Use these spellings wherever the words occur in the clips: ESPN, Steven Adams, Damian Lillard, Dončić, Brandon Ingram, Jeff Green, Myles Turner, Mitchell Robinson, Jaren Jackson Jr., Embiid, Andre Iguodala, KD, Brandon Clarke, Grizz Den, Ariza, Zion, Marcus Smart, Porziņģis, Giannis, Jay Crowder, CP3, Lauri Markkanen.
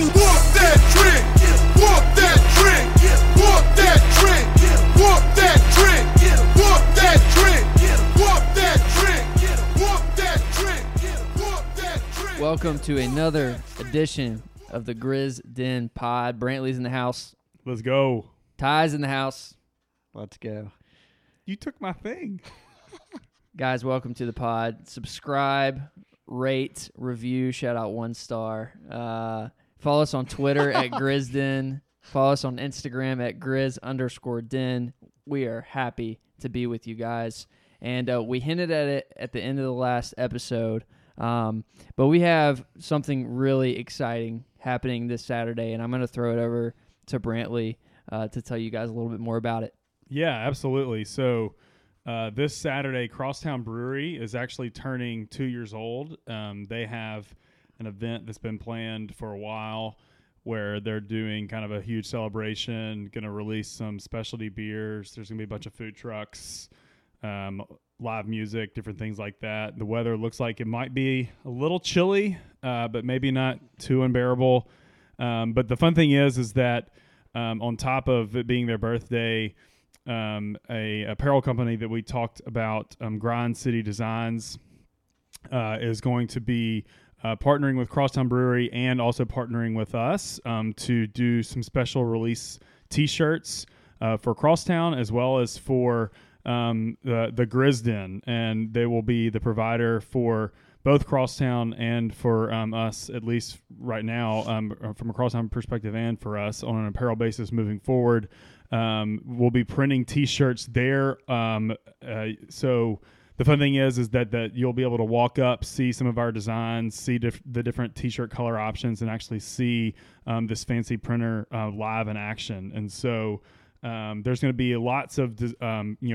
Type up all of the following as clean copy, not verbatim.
Jackson. Walk that drink. Walk that drink. Walk that drink. Walk that drink. Walk that drink. Walk that drink. Walk that drink. Walk that drink. Welcome to another edition of the Grizz Den Pod. Brantley's in the house. Let's go. Ty's in the house. Let's go. You took my thing. Guys, welcome to the pod. Subscribe, rate, review, shout out 1 star. Follow us on Twitter at GrizzDen. Follow us on Instagram at Grizz_Den. We are happy to be with you guys. And we hinted at it at the end of the last episode. But we have something really exciting happening this Saturday, and I'm going to throw it over to Brantley to tell you guys a little bit more about it. Yeah, absolutely. So this Saturday, Crosstown Brewery is actually turning 2 years old. They have an event that's been planned for a while where they're doing kind of a huge celebration, going to release some specialty beers. There's going to be a bunch of food trucks, live music, different things like that. The weather looks like it might be a little chilly, but maybe not too unbearable. But the fun thing is that on top of it being their birthday, a apparel company that we talked about, Grind City Designs, is going to be partnering with Crosstown Brewery and also partnering with us to do some special release T-shirts for Crosstown as well as for the Grizz Den, and they will be the provider for both Crosstown and for us, at least right now, from a Crosstown perspective and for us on an apparel basis moving forward. We'll be printing T-shirts there. So the fun thing is that you'll be able to walk up, see some of our designs, see the different T-shirt color options, and actually see this fancy printer live in action. And so there's going to be lots of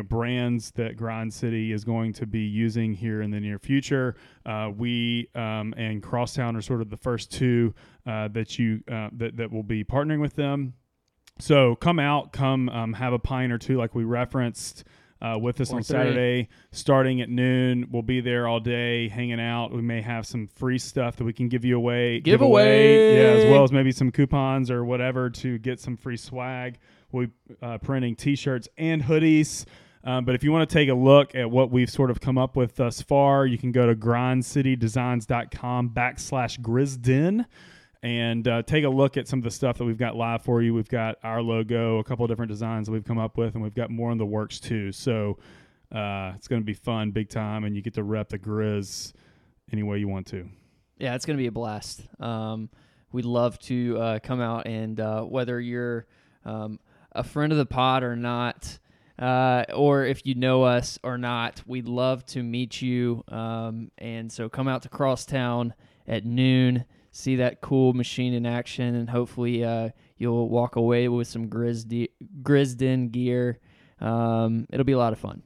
brands that Grind City is going to be using here in the near future. We and Crosstown are sort of the first two that will be partnering with them. So come have a pint or two like we referenced with us on Saturday, starting at noon. We'll be there all day hanging out. We may have some free stuff that we can give you away. Giveaway! Yeah, as well as maybe some coupons or whatever to get some free swag. We'll be printing T-shirts and hoodies. But if you want to take a look at what we've sort of come up with thus far, you can go to grindcitydesigns.com/grizzden. And take a look at some of the stuff that we've got live for you. We've got our logo, a couple of different designs that we've come up with, and we've got more in the works too. So it's going to be fun, big time, and you get to rep the Grizz any way you want to. Yeah, it's going to be a blast. We'd love to come out, and whether you're a friend of the pod or not, or if you know us or not, we'd love to meet you. And so come out to Crosstown at noon. See that cool machine in action, and hopefully you'll walk away with some Grizz Den gear. It'll be a lot of fun.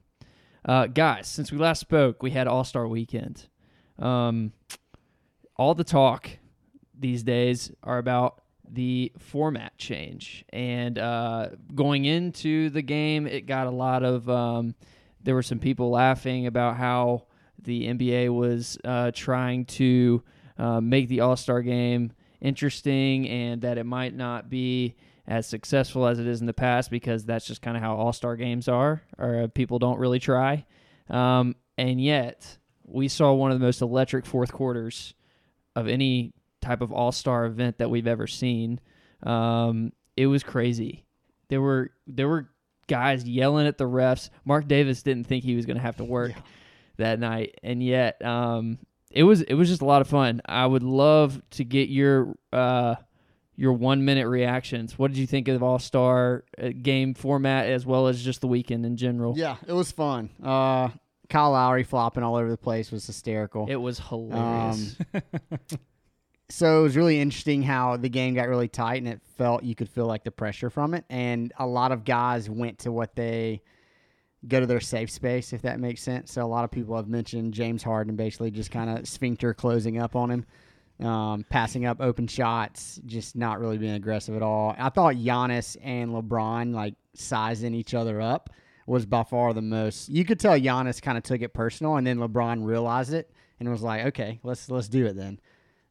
Guys, since we last spoke, we had All-Star Weekend. All the talk these days are about the format change. And going into the game, it got a lot of there were some people laughing about how the NBA was trying to make the All-Star game interesting and that it might not be as successful as it is in the past because that's just kind of how All-Star games are, or people don't really try. And yet, we saw one of the most electric fourth quarters of any type of All-Star event that we've ever seen. It was crazy. There were guys yelling at the refs. Mark Davis didn't think he was going to have to work that night, and yet... It was just a lot of fun. I would love to get your 1 minute reactions. What did you think of All-Star game format as well as just the weekend in general? Yeah, it was fun. Kyle Lowry flopping all over the place was hysterical. It was hilarious. So it was really interesting how the game got really tight and it felt you could feel like the pressure from it. And a lot of guys went to what they go to their safe space, if that makes sense. So a lot of people have mentioned James Harden basically just kind of sphincter closing up on him, passing up open shots, just not really being aggressive at all. I thought Giannis and LeBron like sizing each other up was by far the most. You could tell Giannis kind of took it personal, and then LeBron realized it and was like, okay, let's do it then.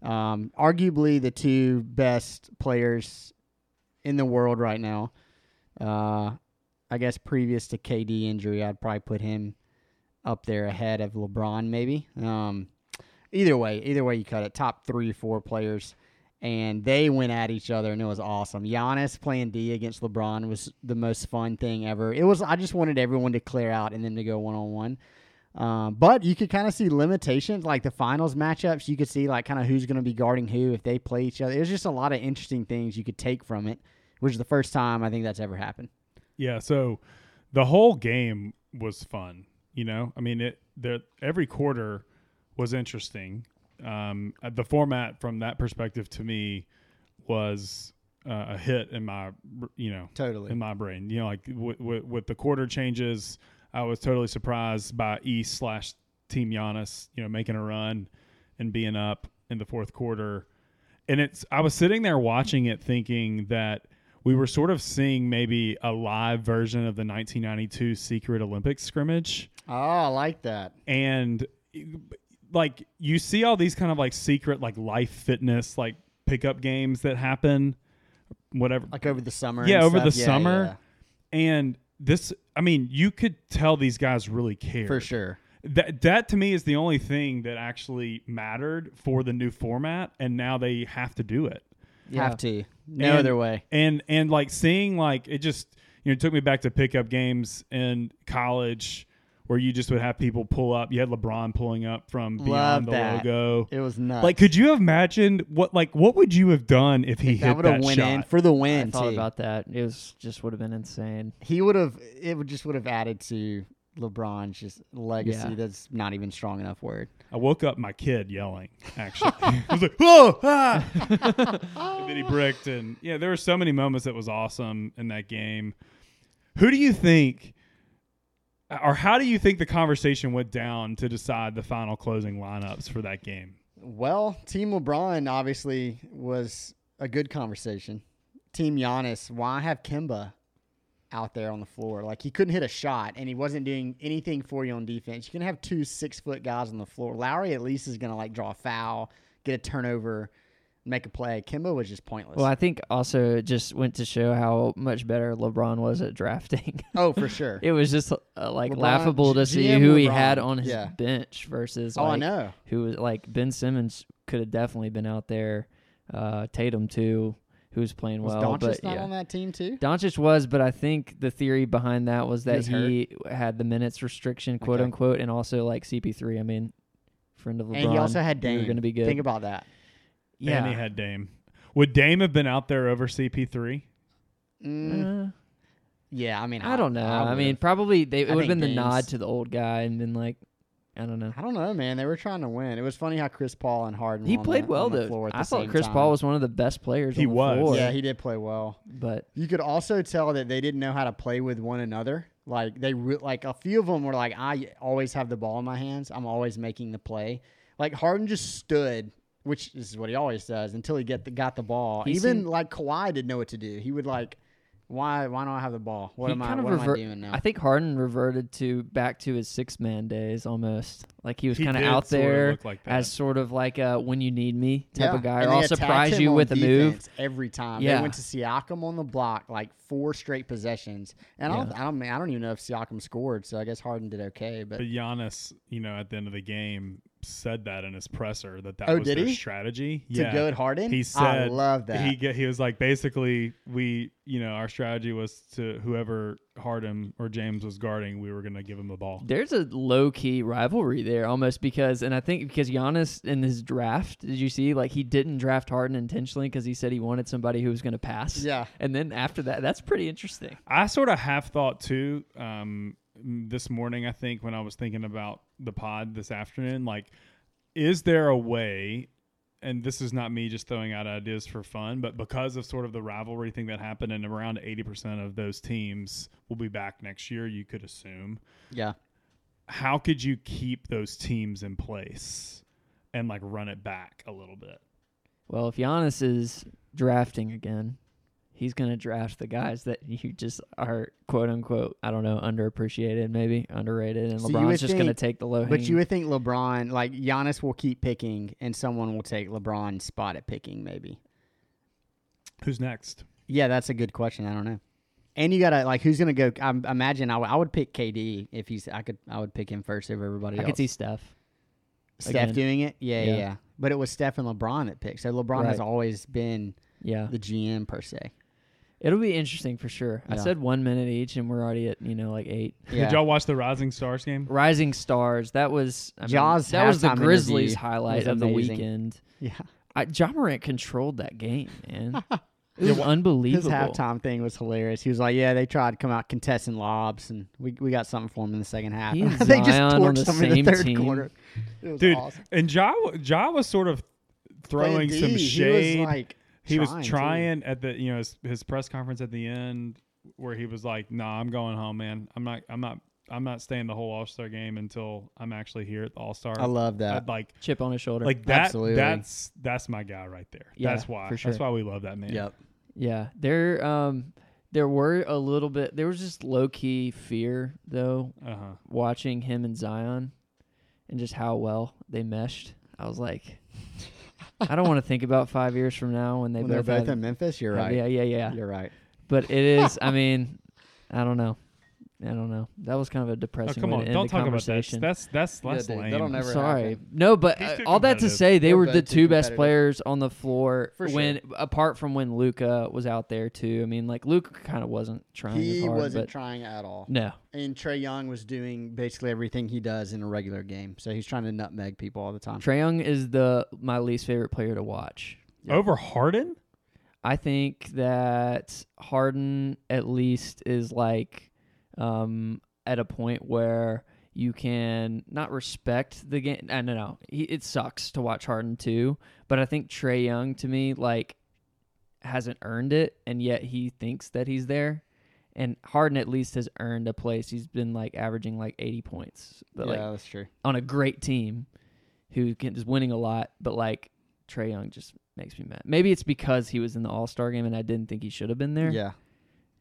Arguably the two best players in the world right now. I guess previous to KD injury, I'd probably put him up there ahead of LeBron maybe. Either way you cut it, top 3 or 4 players. And they went at each other, and it was awesome. Giannis playing D against LeBron was the most fun thing ever. It was. I just wanted everyone to clear out and then to go one-on-one. But you could kind of see limitations, like the finals matchups. You could see like kind of who's going to be guarding who if they play each other. It was just a lot of interesting things you could take from it, which is the first time I think that's ever happened. Yeah, so the whole game was fun. You know, I mean, every quarter was interesting. The format from that perspective to me was a hit in my, totally in my brain. You know, like with the quarter changes, I was totally surprised by East/Team Giannis, making a run and being up in the fourth quarter. And I was sitting there watching it thinking that we were sort of seeing maybe a live version of the 1992 Secret Olympics scrimmage. Oh, I like that. And like you see all these kind of like secret, like life fitness, like pickup games that happen, whatever, like over the summer. Yeah. Over the summer. Yeah. And this, I mean, you could tell these guys really care for sure. That to me is the only thing that actually mattered for the new format. And now they have to do it. Yeah. Have to other way. And like seeing like, it just, it took me back to pickup games in college, where you just would have people pull up. You had LeBron pulling up from beyond the logo. It was nuts. Like, could you have imagined what would you have done if he hit that shot? In for the win. I thought about that. It was just would have been insane. It would have added to LeBron's just legacy. Yeah. That's not even strong enough word. I woke up my kid yelling, actually. I was like, whoa! Ah! And then he bricked. And yeah, there were so many moments that was awesome in that game. Who do you think... Or how do you think the conversation went down to decide the final closing lineups for that game? Well, Team LeBron obviously was a good conversation. Team Giannis, why have Kemba out there on the floor? Like, he couldn't hit a shot, and he wasn't doing anything for you on defense. You can have two 6-foot guys on the floor. Lowry at least is going to, like, draw a foul, get a turnover, make a play. Kemba was just pointless. Well, I think also it just went to show how much better LeBron was at drafting. Oh, for sure. It was just like LeBron, laughable to see who LeBron he had on his bench versus who was like Ben Simmons could have definitely been out there. Tatum too, who's playing well. Was Dončić not on that team too? Dončić was, but I think the theory behind that was that he had the minutes restriction, quote unquote, and also like CP3. I mean, friend of LeBron. And he also had Dame. You're going to be good. Think about that. Yeah. And he had Dame. Would Dame have been out there over CP3? Yeah, I mean... I don't know. I mean, probably it would have been the nod to the old guy and been like, I don't know. I don't know, man. They were trying to win. It was funny how Chris Paul and Harden were on the floor at the same time. I thought Chris Paul was one of the best players on the floor. Yeah, he did play well. But you could also tell that they didn't know how to play with one another. Like, a few of them were like, I always have the ball in my hands. I'm always making the play. Like, Harden just stood... Which is what he always does until he got the ball. Even Kawhi didn't know what to do. He would why don't I have the ball? What am I doing now? I think Harden reverted back to his 6-man days almost. Like he was kind of out there as sort of like a when you need me type of guy. Or I'll surprise you with a move every time. Yeah. They went to Siakam on the block like 4 straight possessions. And I don't even know if Siakam scored. So I guess Harden did okay. But Giannis, at the end of the game. Said that in his presser that was their strategy to go at Harden. He said, I love that. He was like, basically, we, our strategy was to whoever Harden or James was guarding, we were going to give him the ball. There's a low key rivalry there almost because Giannis in his draft, did you see, like he didn't draft Harden intentionally because he said he wanted somebody who was going to pass. Yeah. And then after that, that's pretty interesting. I sort of half thought too, this morning, I think, when I was thinking about the pod this afternoon, like, is there a way, and this is not me just throwing out ideas for fun, but because of sort of the rivalry thing that happened and around 80% of those teams will be back next year, you could assume. Yeah. How could you keep those teams in place and, like, run it back a little bit? Well, if Giannis is drafting again, he's going to draft the guys that you just are, quote unquote, I don't know, underappreciated, maybe underrated. And so LeBron's just going to take the low hanging. But you would think LeBron, like Giannis will keep picking and someone will take LeBron's spot at picking maybe. Who's next? Yeah, that's a good question. I don't know. And you got to, like, who's going to go? I imagine I would pick KD if he's, I would pick him first over everybody else. I could see Steph again. Doing it? Yeah. But it was Steph and LeBron that picked. So LeBron has always been the GM per se. It'll be interesting for sure. Yeah. I said 1 minute each, and we're already at 8. Yeah. Did y'all watch the Rising Stars game? Rising Stars. That was that was the Grizzlies highlight of the weekend. Yeah, Ja Morant controlled that game, man. It was unbelievable. His halftime thing was hilarious. He was like, "Yeah, they tried to come out contesting lobs, and we got something for him in the second half." They just torched them in the third quarter. It was awesome. And Ja was sort of throwing some shade. He was like. He was trying at the his press conference at the end where he was like, "Nah, I'm going home, man. I'm not staying the whole All-Star game until I'm actually here at the All-Star." I love that. Like chip on his shoulder. Like that. Absolutely. That's my guy right there. Yeah, that's why. For sure. That's why we love that man. Yep. Yeah. There was just low key fear though. Uh-huh. Watching him and Zion, and just how well they meshed. I was like. I don't want to think about 5 years from now when they're both in Memphis. You're right. Yeah. You're right. But it is. I mean, I don't know. That was kind of a depressing way to end the conversation. Don't talk about that. That's lame. That'll never happen. No, but all that to say, they were the two best players on the floor apart from when Luka was out there too. I mean, like Luka kind of wasn't trying. He wasn't trying at all. No. And Trae Young was doing basically everything he does in a regular game, so he's trying to nutmeg people all the time. Trae Young is my least favorite player to watch. Yep. Over Harden? I think that Harden at least is like. At a point where you can not respect the game. I don't know. It sucks to watch Harden too, but I think Trae Young to me like hasn't earned it, and yet he thinks that he's there. And Harden at least has earned a place. He's been like averaging like 80 points, but that's true. On a great team who is winning a lot, but like Trae Young just makes me mad. Maybe it's because he was in the All-Star game and I didn't think he should have been there. Yeah.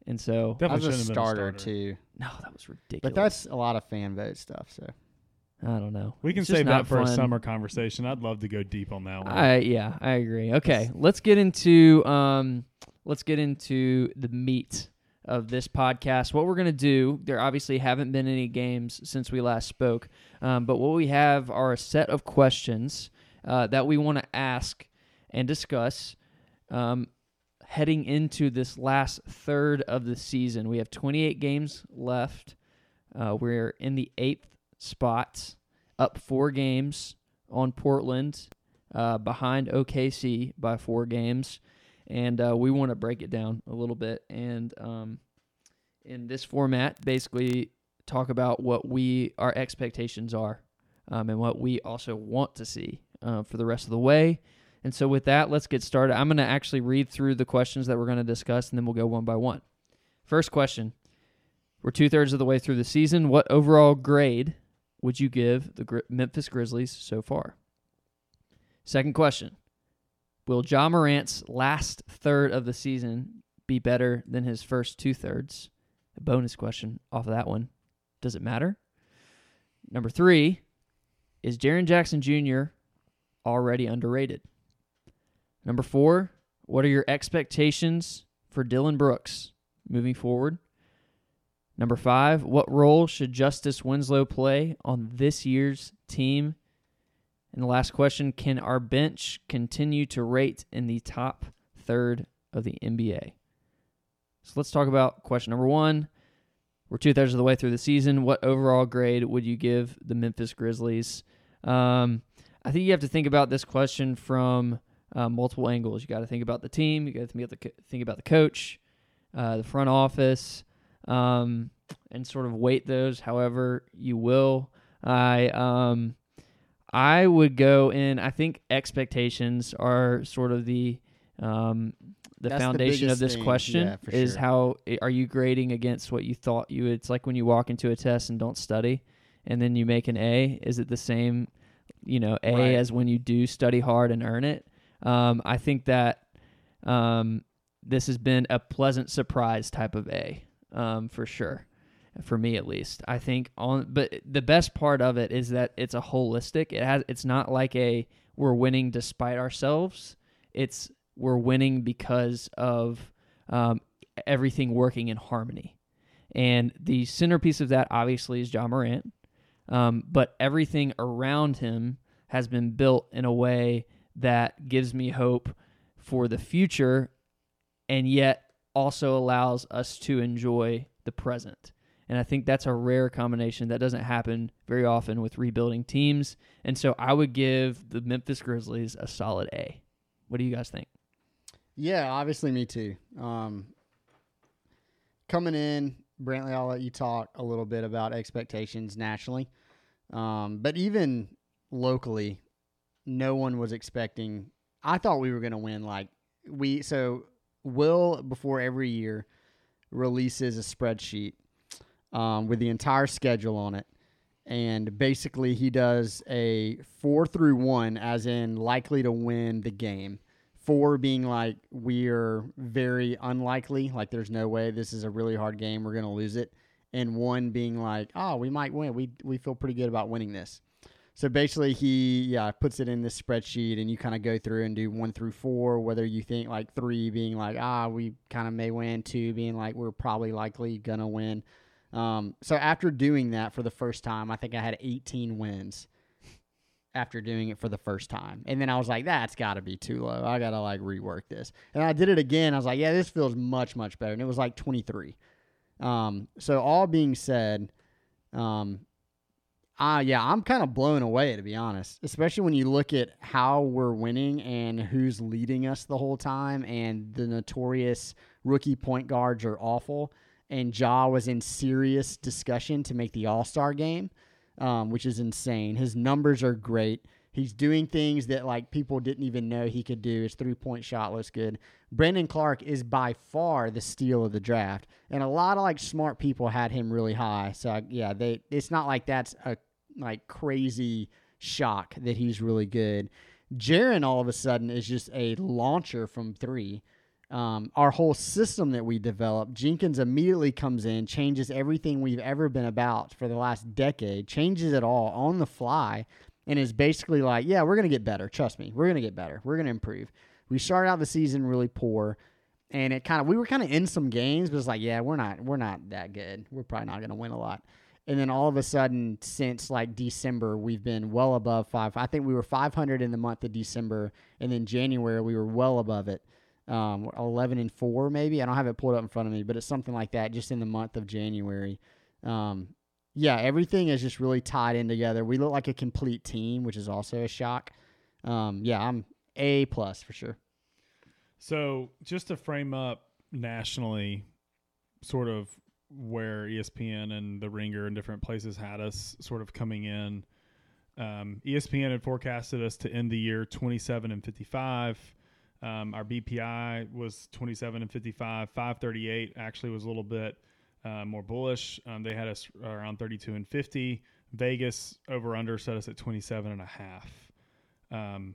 And so definitely I was a starter too. No, that was ridiculous. But that's a lot of fan vote stuff. So I don't know. We can save that for a summer conversation. I'd love to go deep on that one. I agree. Okay, let's get into the meat of this podcast. What we're gonna do? There obviously haven't been any games since we last spoke, but what we have are a set of questions that we want to ask and discuss. Heading into this last third of the season. We have 28 games left. We're in the 8th spot, up 4 games on Portland, behind OKC by 4 games. And we want to break it down a little bit. And in this format, basically talk about what our expectations are and what we also want to see for the rest of the way. And so with that, let's get started. I'm going to actually read through the questions that we're going to discuss, and then we'll go one by one. First question, we're two-thirds of the way through the season. What overall grade would you give the Memphis Grizzlies so far? Second question, will Ja Morant's last third of the season be better than his first two-thirds? A bonus question off of that one. Does it matter? Number 3, is Jaren Jackson Jr. already underrated? Number 4, what are your expectations for Dillon Brooks moving forward? Number 5, what role should Justice Winslow play on this year's team? And the last question, can our bench continue to rate in the top third of the NBA? So let's talk about question number 1. We're two-thirds of the way through the season. What overall grade would you give the Memphis Grizzlies? I think you have to think about this question from... multiple angles. You got to think about the team. You got to think about the coach, the front office, and sort of weight those however you will. I would go in. I think expectations are sort of the foundation of this question. Yeah, for sure. Is how are you grading against what you thought you would? It's like when you walk into a test and don't study, and then you make an A. Is it the same, A right. as when you do study hard and earn it? I think that this has been a pleasant surprise type of A, for sure, for me at least. I think but the best part of it is that it's a holistic. It's not like we're winning despite ourselves. It's we're winning because of everything working in harmony. And the centerpiece of that, obviously, is Ja Morant. But everything around him has been built in a way that gives me hope for the future and yet also allows us to enjoy the present. And I think that's a rare combination that doesn't happen very often with rebuilding teams. And so I would give the Memphis Grizzlies a solid A. What do you guys think? Yeah, obviously me too. Coming in, Brantley, I'll let you talk a little bit about expectations nationally. But even locally, no one was expecting. I thought we were going to win. So Will, before every year, releases a spreadsheet with the entire schedule on it. And basically he does a 4-1, as in likely to win the game. 4 being like we're very unlikely, like there's no way, this is a really hard game, we're going to lose it. And 1 being like, oh, we might win. We feel pretty good about winning this. So basically he puts it in this spreadsheet and you kind of go through and do 1-4, whether you think like 3 being like, we kind of may win, 2 being like we're probably likely going to win. So after doing that for the first time, I think I had 18 wins after doing it for the first time. And then I was like, that's got to be too low. I got to rework this. And I did it again. I was like, yeah, this feels much, much better. And it was 23. So all being said, I'm kind of blown away, to be honest, especially when you look at how we're winning and who's leading us the whole time. And the notorious rookie point guards are awful. And Ja was in serious discussion to make the All-Star game, which is insane. His numbers are great. He's doing things that people didn't even know he could do. His three-point shot looks good. Brandon Clarke is by far the steal of the draft. And a lot of smart people had him really high. So it's not like that's a crazy shock that he's really good. Jaren all of a sudden is just a launcher from 3. Our whole system that we developed, Jenkins immediately comes in, changes everything we've ever been about for the last decade, changes it all on the fly, and is basically like, yeah, we're going to get better. Trust me, we're going to get better. We're going to improve. We started out the season really poor, and we were kind of in some games, but it's we're not that good. We're probably not going to win a lot. And then all of a sudden, since December, we've been well above 5. I think we were 500 in the month of December, and then January, we were well above it. 11-4 maybe. I don't have it pulled up in front of me, but it's something like that just in the month of January. Everything is just really tied in together. We look like a complete team, which is also a shock. I'm A+ for sure. So just to frame up nationally, sort of where ESPN and The Ringer and different places had us sort of coming in, ESPN had forecasted us to end the year 27-55. Our BPI was 27-55. 538 actually was a little bit more bullish. They had us around 32-50. Vegas over under set us at 27.5.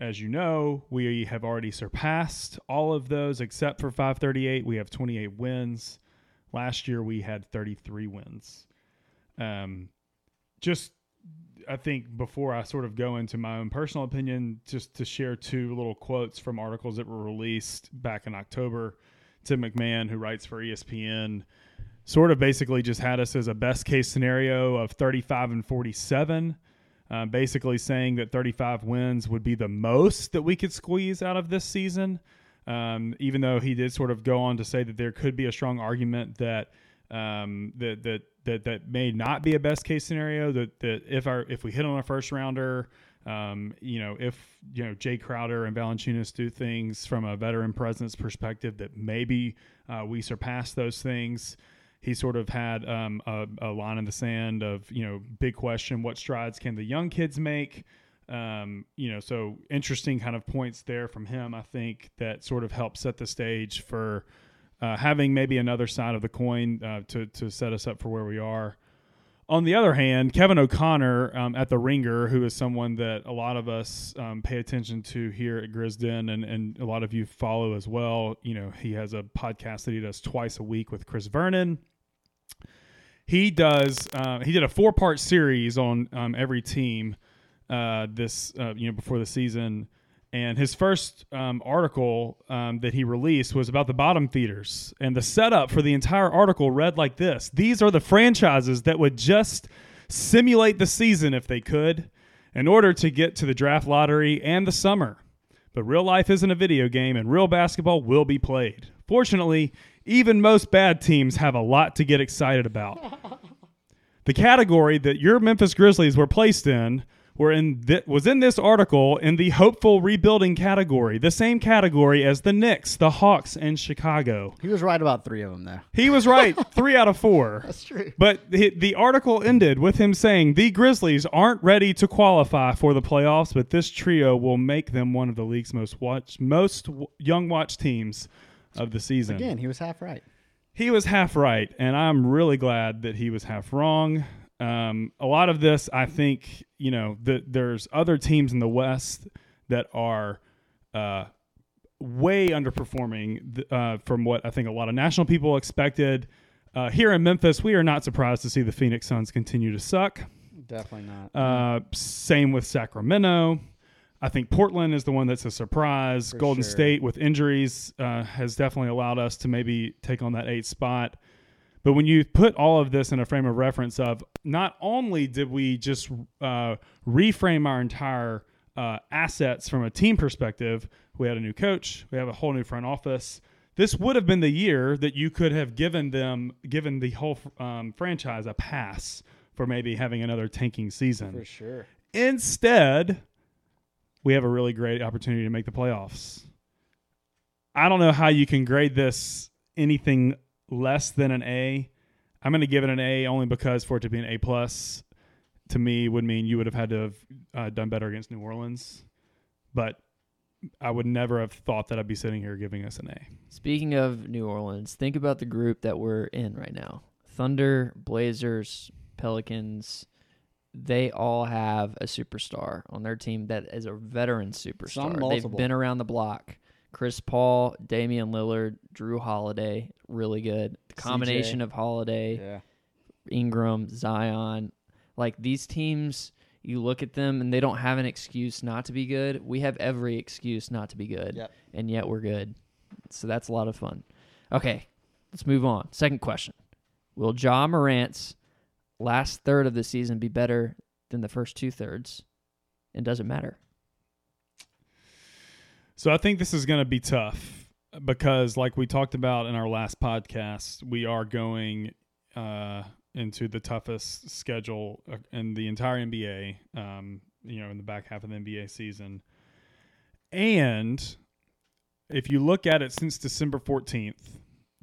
As you know, we have already surpassed all of those except for 538. We have 28 wins. Last year we had 33 wins. I think before I sort of go into my own personal opinion, just to share 2 little quotes from articles that were released back in October. Tim McMahon, who writes for ESPN, sort of basically just had us as a best case scenario of 35-47, basically saying that 35 wins would be the most that we could squeeze out of this season. Even though he did sort of go on to say that there could be a strong argument that may not be a best case scenario, that if we hit on a first rounder, Jay Crowder and Valanciunas do things from a veteran presence perspective, that maybe we surpass those things. He sort of had a line in the sand of, big question, what strides can the young kids make? So interesting kind of points there from him, I think, that sort of helped set the stage for having maybe another side of the coin to set us up for where we are. On the other hand, Kevin O'Connor at The Ringer, who is someone that a lot of us pay attention to here at Grizz Den, and a lot of you follow as well. You know, he has a podcast that he does twice a week with Chris Vernon. He does. He did a 4-part series on every team this before the season, and his first article that he released was about the bottom feeders, and the setup for the entire article read like this: "These are the franchises that would just simulate the season if they could, in order to get to the draft lottery and the summer. But real life isn't a video game, and real basketball will be played. Fortunately, even most bad teams have a lot to get excited about. The category that your Memphis Grizzlies were placed in was in this article in the hopeful rebuilding category, the same category as the Knicks, the Hawks, and Chicago." He was right about 3 of them there. He was right 3 out of 4. That's true. But the article ended with him saying, "The Grizzlies aren't ready to qualify for the playoffs, but this trio will make them one of the league's most young watch teams of the season." Again, he was half right. He was half right, and I'm really glad that he was half wrong. A lot of this, I think, there's other teams in the West that are way underperforming from what I think a lot of national people expected. Here in Memphis, we are not surprised to see the Phoenix Suns continue to suck. Definitely not. Same with Sacramento. I think Portland is the one that's a surprise. Golden State with injuries has definitely allowed us to maybe take on that 8th spot. But when you put all of this in a frame of reference of not only did we just reframe our entire assets from a team perspective, we had a new coach, we have a whole new front office. This would have been the year that you could have given the whole franchise a pass for maybe having another tanking season. For sure. Instead, we have a really great opportunity to make the playoffs. I don't know how you can grade this anything less than an A. I'm going to give it an A only because for it to be an A+, to me, would mean you would have had to have done better against New Orleans. But I would never have thought that I'd be sitting here giving us an A. Speaking of New Orleans, think about the group that we're in right now. Thunder, Blazers, Pelicans, they all have a superstar on their team that is a veteran superstar. They've been around the block. Chris Paul, Damian Lillard, Jrue Holiday, really good. The combination of Holiday, Ingram, Zion. Like, these teams, you look at them, and they don't have an excuse not to be good. We have every excuse not to be good, and yet we're good. So that's a lot of fun. Okay, let's move on. Second question. Will Ja Morant's last third of the season be better than the first 2 thirds, and does it matter? So I think this is going to be tough because, like we talked about in our last podcast, we are going into the toughest schedule in the entire NBA, in the back half of the NBA season. And if you look at it since December 14th,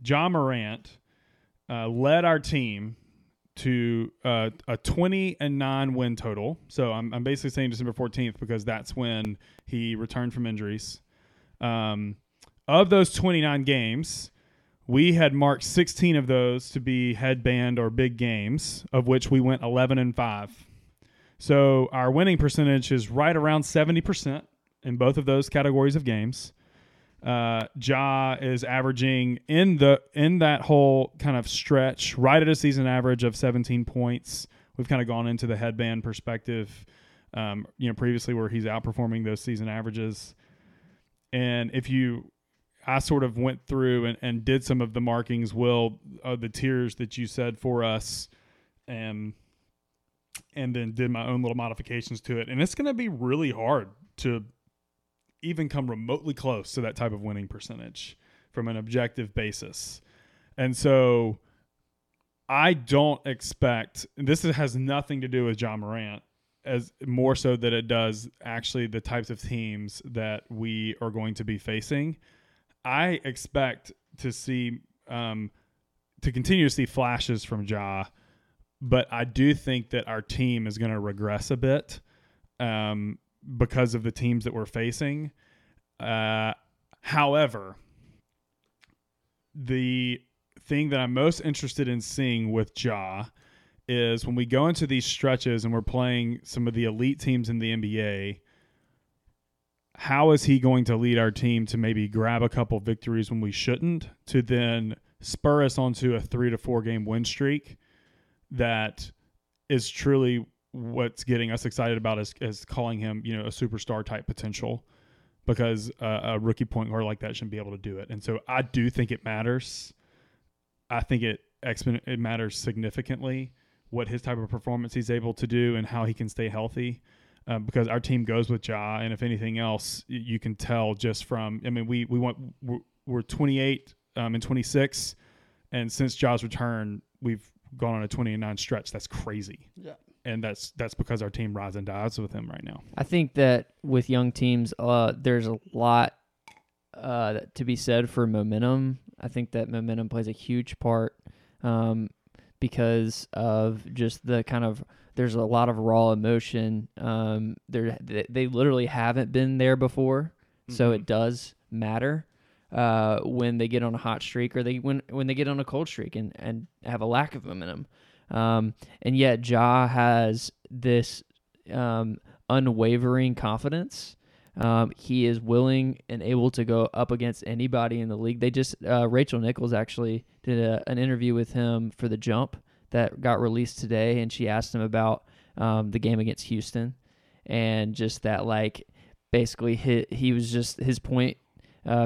Ja Morant led our team to a 20-9 win total. So I'm basically saying December 14th because that's when he returned from injuries. Of those 29 games, we had marked 16 of those to be headband or big games, of which we went 11-5. So our winning percentage is right around 70% in both of those categories of games. Ja is averaging in that whole kind of stretch right at a season average of 17 points. We've kind of gone into the headband perspective, previously where he's outperforming those season averages. And I sort of went through and did some of the markings, Will, of the tiers that you said for us, and then did my own little modifications to it. And it's going to be really hard to even come remotely close to that type of winning percentage from an objective basis. And so I don't expect, and this has nothing to do with Ja Morant, as more so that it does actually the types of teams that we are going to be facing. I expect to see, to continue to see flashes from Ja, but I do think that our team is going to regress a bit, because of the teams that we're facing. However, the thing that I'm most interested in seeing with Ja is when we go into these stretches and we're playing some of the elite teams in the NBA, how is he going to lead our team to maybe grab a couple victories when we shouldn't, to then spur us onto a 3 to 4 game win streak that is truly what's getting us excited about is calling him, you know, a superstar type potential, because a rookie point guard like that shouldn't be able to do it. And so I do think it matters. I think it matters significantly what his type of performance he's able to do and how he can stay healthy. Because our team goes with Ja, and if anything else, you can tell just from – I mean, we're 28 and 26, and since Ja's return, we've gone on a 20-9 stretch. That's crazy. Yeah. And that's because our team rides and dies with him right now. I think that with young teams, there's a lot to be said for momentum. I think that momentum plays a huge part because of just the kind of – there's a lot of raw emotion. They literally haven't been there before, so it does matter when they get on a hot streak or when they get on a cold streak and have a lack of momentum. And yet Ja has this unwavering confidence. He is willing and able to go up against anybody in the league. They just Rachel Nichols actually did an interview with him for The Jump that got released today, and she asked him about the game against Houston, and just that, like, basically he was just his point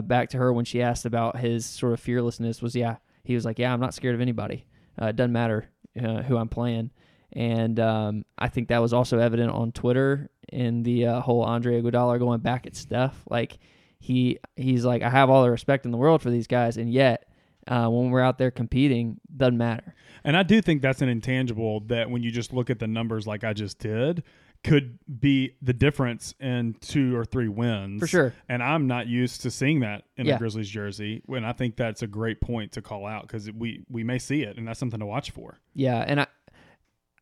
back to her when she asked about his sort of fearlessness was, he was like, I'm not scared of anybody. It doesn't matter who I'm playing. And I think that was also evident on Twitter in the whole Andre Iguodala going back at Steph. Like, he's like, I have all the respect in the world for these guys, and yet when we're out there competing, doesn't matter. And I do think that's an intangible that when you just look at the numbers like I just did, could be the difference in 2 or 3 wins. For sure. And I'm not used to seeing that in a Grizzlies jersey. And I think that's a great point to call out, because we may see it, and that's something to watch for. Yeah, and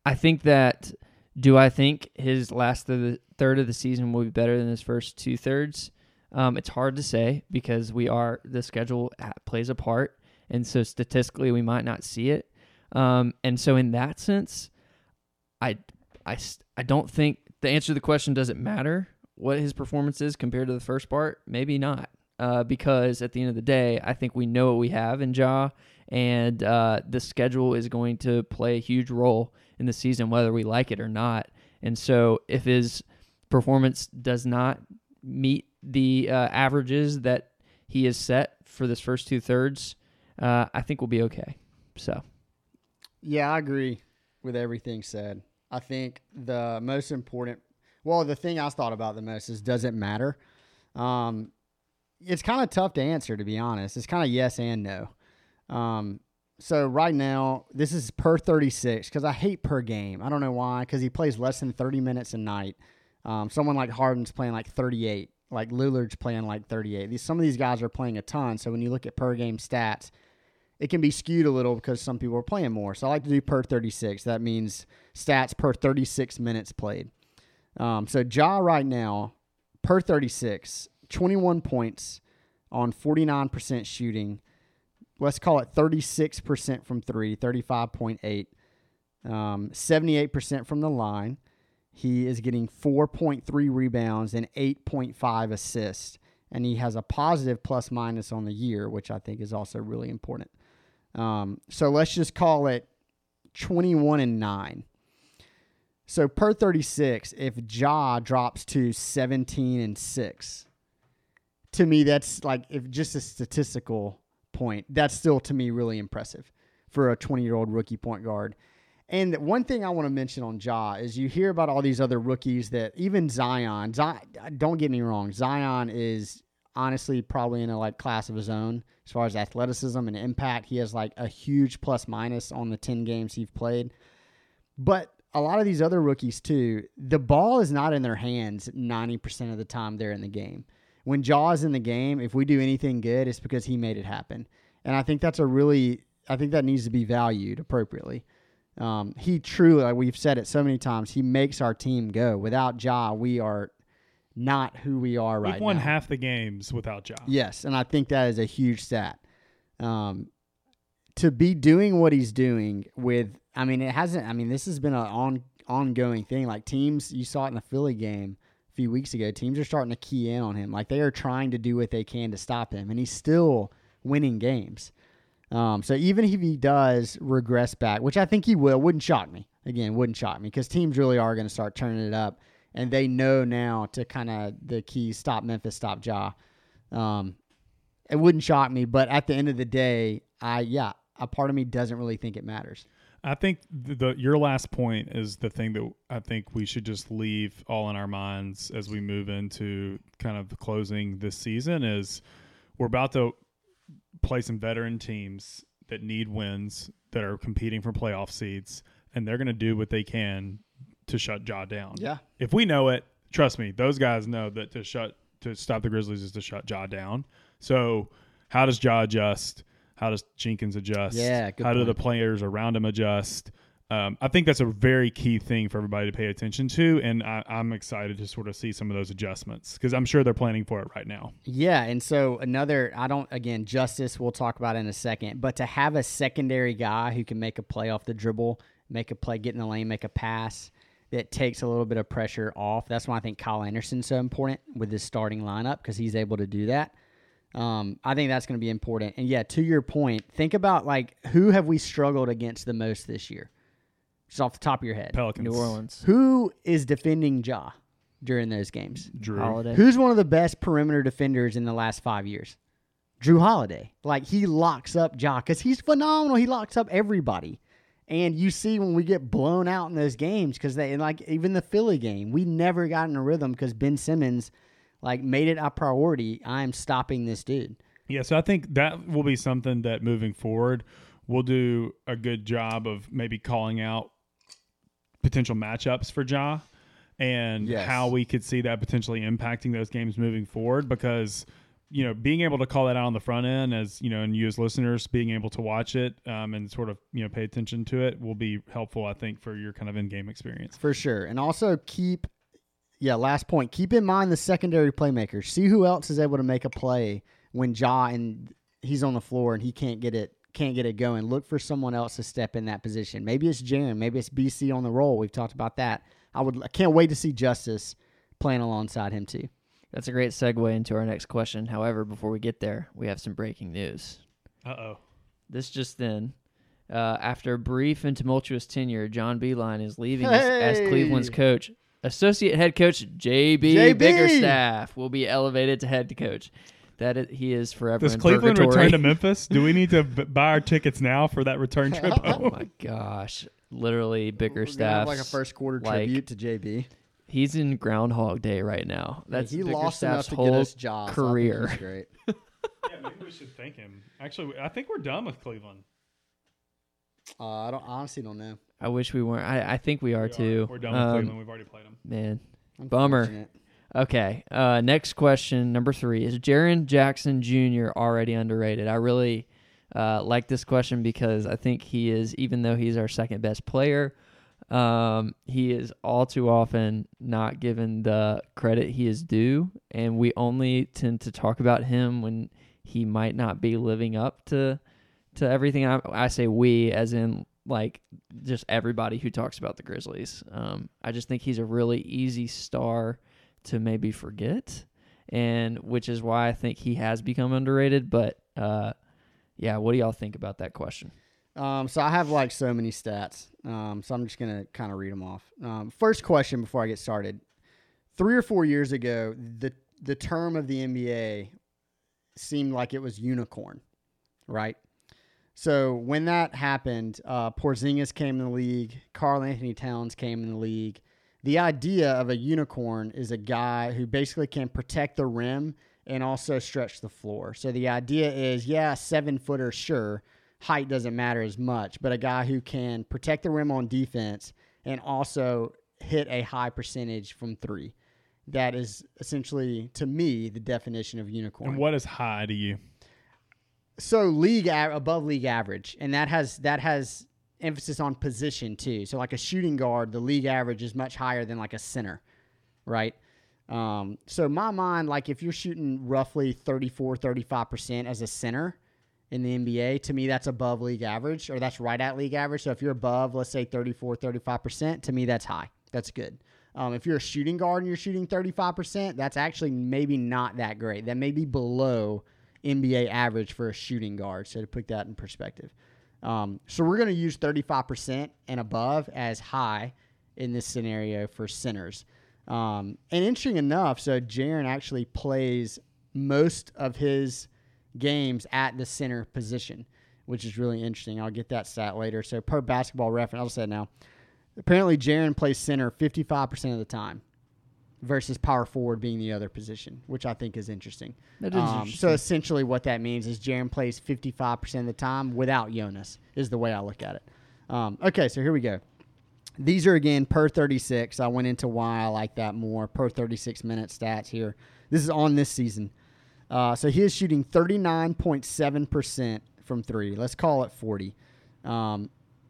I think that – do I think his last third of the season will be better than his first 2/3? It's hard to say, because the schedule plays a part. And so statistically, we might not see it. And so in that sense, I don't think the answer to the question, does it matter what his performance is compared to the first part? Maybe not, because at the end of the day, I think we know what we have in Ja, and the schedule is going to play a huge role in the season, whether we like it or not. And so if his performance does not meet the averages that he has set for this first 2/3, I think we'll be okay. So, yeah, I agree with everything said. I think the most important, well, the thing I thought about the most is, does it matter? It's kind of tough to answer, to be honest. It's kind of yes and no. So right now, this is per 36, because I hate per game. I don't know why, because he plays less than 30 minutes a night. Someone like Harden's playing like 38. Like Lillard's playing like 38. Some of these guys are playing a ton. So when you look at per game stats, it can be skewed a little because some people are playing more. So I like to do per 36. That means stats per 36 minutes played. So Ja right now, per 36, 21 points on 49% shooting. Let's call it 36% from three, 35.8, 78% from the line. He is getting 4.3 rebounds and 8.5 assists. And he has a positive plus minus on the year, which I think is also really important. So let's just call it 21-9. So per 36, if Ja drops to 17-6, to me, that's like, if just a statistical point, that's still to me really impressive for a 20-year-old rookie point guard. And one thing I want to mention on Ja is, you hear about all these other rookies that even Zion, don't get me wrong, Zion is honestly probably in a like class of his own as far as athleticism and impact. He has like a huge plus minus on the 10 games he's played. But a lot of these other rookies too, the ball is not in their hands 90% of the time they're in the game. When Ja is in the game, if we do anything good, it's because he made it happen. And I think that's I think that needs to be valued appropriately. He truly, like we've said it so many times, he makes our team go. Without Ja, we are not who we are right now. We've won half the games without Ja. Yes, and I think that is a huge stat. to be doing what he's doing with, I mean, it hasn't, I mean, this has been an ongoing thing. Like teams, you saw it in the Philly game a few weeks ago, teams are starting to key in on him. Like they are trying to do what they can to stop him, and he's still winning games. So even if he does regress back, which I think he will, wouldn't shock me. Again, wouldn't shock me, because teams really are going to start turning it up, and they know now to kind of the key, stop Memphis, stop Ja. It wouldn't shock me, but at the end of the day, a part of me doesn't really think it matters. I think your last point is the thing that I think we should just leave all in our minds as we move into kind of closing this season is we're about to play some veteran teams that need wins, that are competing for playoff seeds, and they're going to do what they can to shut Ja down. Yeah. If we know it, trust me, those guys know that to stop the Grizzlies is to shut Ja down. So how does Ja adjust? How does Jenkins adjust? Yeah, good. How do the players around him adjust? I think that's a very key thing for everybody to pay attention to, and I'm excited to sort of see some of those adjustments because I'm sure they're planning for it right now. Yeah, and so Justice we'll talk about in a second, but to have a secondary guy who can make a play off the dribble, make a play, get in the lane, make a pass, that takes a little bit of pressure off. That's why I think Kyle Anderson's so important with his starting lineup, because he's able to do that. I think that's going to be important. And yeah, to your point, think about like who have we struggled against the most this year? Just off the top of your head. Pelicans. New Orleans. Who is defending Ja during those games? Jrue Holiday. Who's one of the best perimeter defenders in the last 5 years? Jrue Holiday. Like he locks up Ja because he's phenomenal. He locks up everybody. And you see when we get blown out in those games because even the Philly game, we never got in a rhythm because Ben Simmons made it a priority. I'm stopping this dude. Yeah, so I think that will be something that moving forward we'll do a good job of maybe calling out potential matchups for Ja and how we could see that potentially impacting those games moving forward because, you know, being able to call that out on the front end as, you know, and you as listeners being able to watch it and sort of, you know, pay attention to it will be helpful, I think, for your kind of in-game experience. For sure. And also last point. Keep in mind the secondary playmakers. See who else is able to make a play when Ja and he's on the floor and he can't get it going. Look for someone else to step in that position. Maybe it's Jaren. Maybe it's BC on the roll. We've talked about that. I can't wait to see Justice playing alongside him too. That's a great segue into our next question. However, before we get there, we have some breaking news. Uh-oh. This just then. After a brief and tumultuous tenure, John Beilein is leaving as Cleveland's coach. Associate head coach J.B. Biggerstaff will be elevated to head coach. He is forever. Does Cleveland return to Memphis? Do we need to buy our tickets now for that return trip? Oh my gosh! Literally, Biggerstaff a first quarter tribute to JB. He's in Groundhog Day right now. That's he lost enough to get us jobs. Career. Great. Yeah, maybe we should thank him. Actually, I think we're done with Cleveland. I honestly don't know. I wish we weren't. I think we are too. We're done with Cleveland. We've already played them. Man, bummer. Okay. Next question, number 3. Is Jaren Jackson Jr. already underrated? I really like this question because I think he is, even though he's our second best player, he is all too often not given the credit he is due, and we only tend to talk about him when he might not be living up to everything. I say we as in just everybody who talks about the Grizzlies. I just think he's a really easy star to maybe forget, and which is why I think he has become underrated. But what do y'all think about that question? So I have so many stats. So I'm just going to kind of read them off. First question before I get started. 3 or 4 years ago, the term of the NBA seemed like it was unicorn, right? So when that happened, Porziņģis came in the league. Karl-Anthony Towns came in the league. The idea of a unicorn is a guy who basically can protect the rim and also stretch the floor. So the idea is, 7-footer, sure, height doesn't matter as much, but a guy who can protect the rim on defense and also hit a high percentage from 3. That is essentially, to me, the definition of unicorn. And what is high to you? So above league average, and that has emphasis on position too. So a shooting guard, the league average is much higher than a center, right? So in my mind, if you're shooting roughly 34-35% as a center, in the NBA, to me, that's above league average, or that's right at league average. So if you're above, let's say 34, 35%, to me, that's high. That's good. If you're a shooting guard and you're shooting 35%, that's actually maybe not that great. That may be below NBA average for a shooting guard. So to put that in perspective. So we're going to use 35% and above as high in this scenario for centers. And interesting enough, so Jaren actually plays most of his games at the center position, which is really interesting. I'll get that stat later. So per Basketball Reference, I'll say it now. Apparently, Jaren plays center 55% of the time versus power forward being the other position, which I think is interesting. That is interesting. So essentially what that means is Jaren plays 55% of the time without Jonas is the way I look at it. Okay, so here we go. These are, again, per 36. I went into why I like that more, per 36-minute stats here. This is on this season. So he is shooting 39.7% from three. Let's call it 40.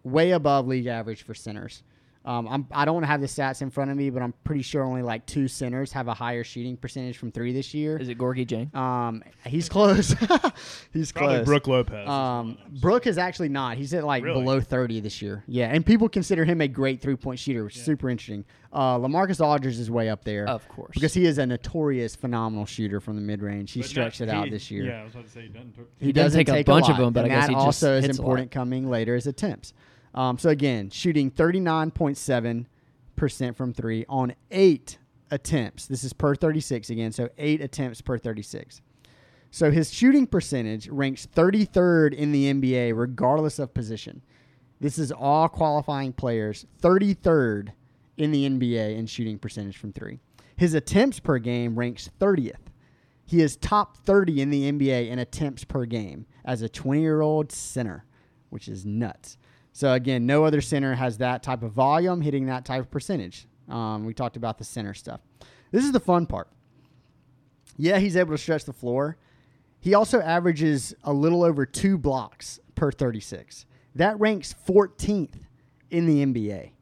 Way above league average for centers. I don't have the stats in front of me, but I'm pretty sure only like two centers have a higher shooting percentage from three this year. Is it Gorgie Jang? He's close. He's probably close. Brooke Lopez. Brooke is actually not. He's at like below 30 this year. Yeah, and people consider him a great three-point shooter, which is super interesting. LaMarcus Aldridge is way up there. Of course. Because he is a notorious phenomenal shooter from the mid-range. He stretched it out this year. Yeah, I was about to say he doesn't take a bunch of them, but I guess he just hits a lot. And that also is important coming later as attempts. So, again, shooting 39.7% from three on 8 attempts. This is per 36 again, so 8 attempts per 36. So his shooting percentage ranks 33rd in the NBA regardless of position. This is all qualifying players, 33rd in the NBA in shooting percentage from three. His attempts per game ranks 30th. He is top 30 in the NBA in attempts per game as a 20-year-old center, which is nuts. So, again, no other center has that type of volume hitting that type of percentage. We talked about the center stuff. This is the fun part. Yeah, he's able to stretch the floor. He also averages a little over 2 blocks per 36. That ranks 14th in the NBA,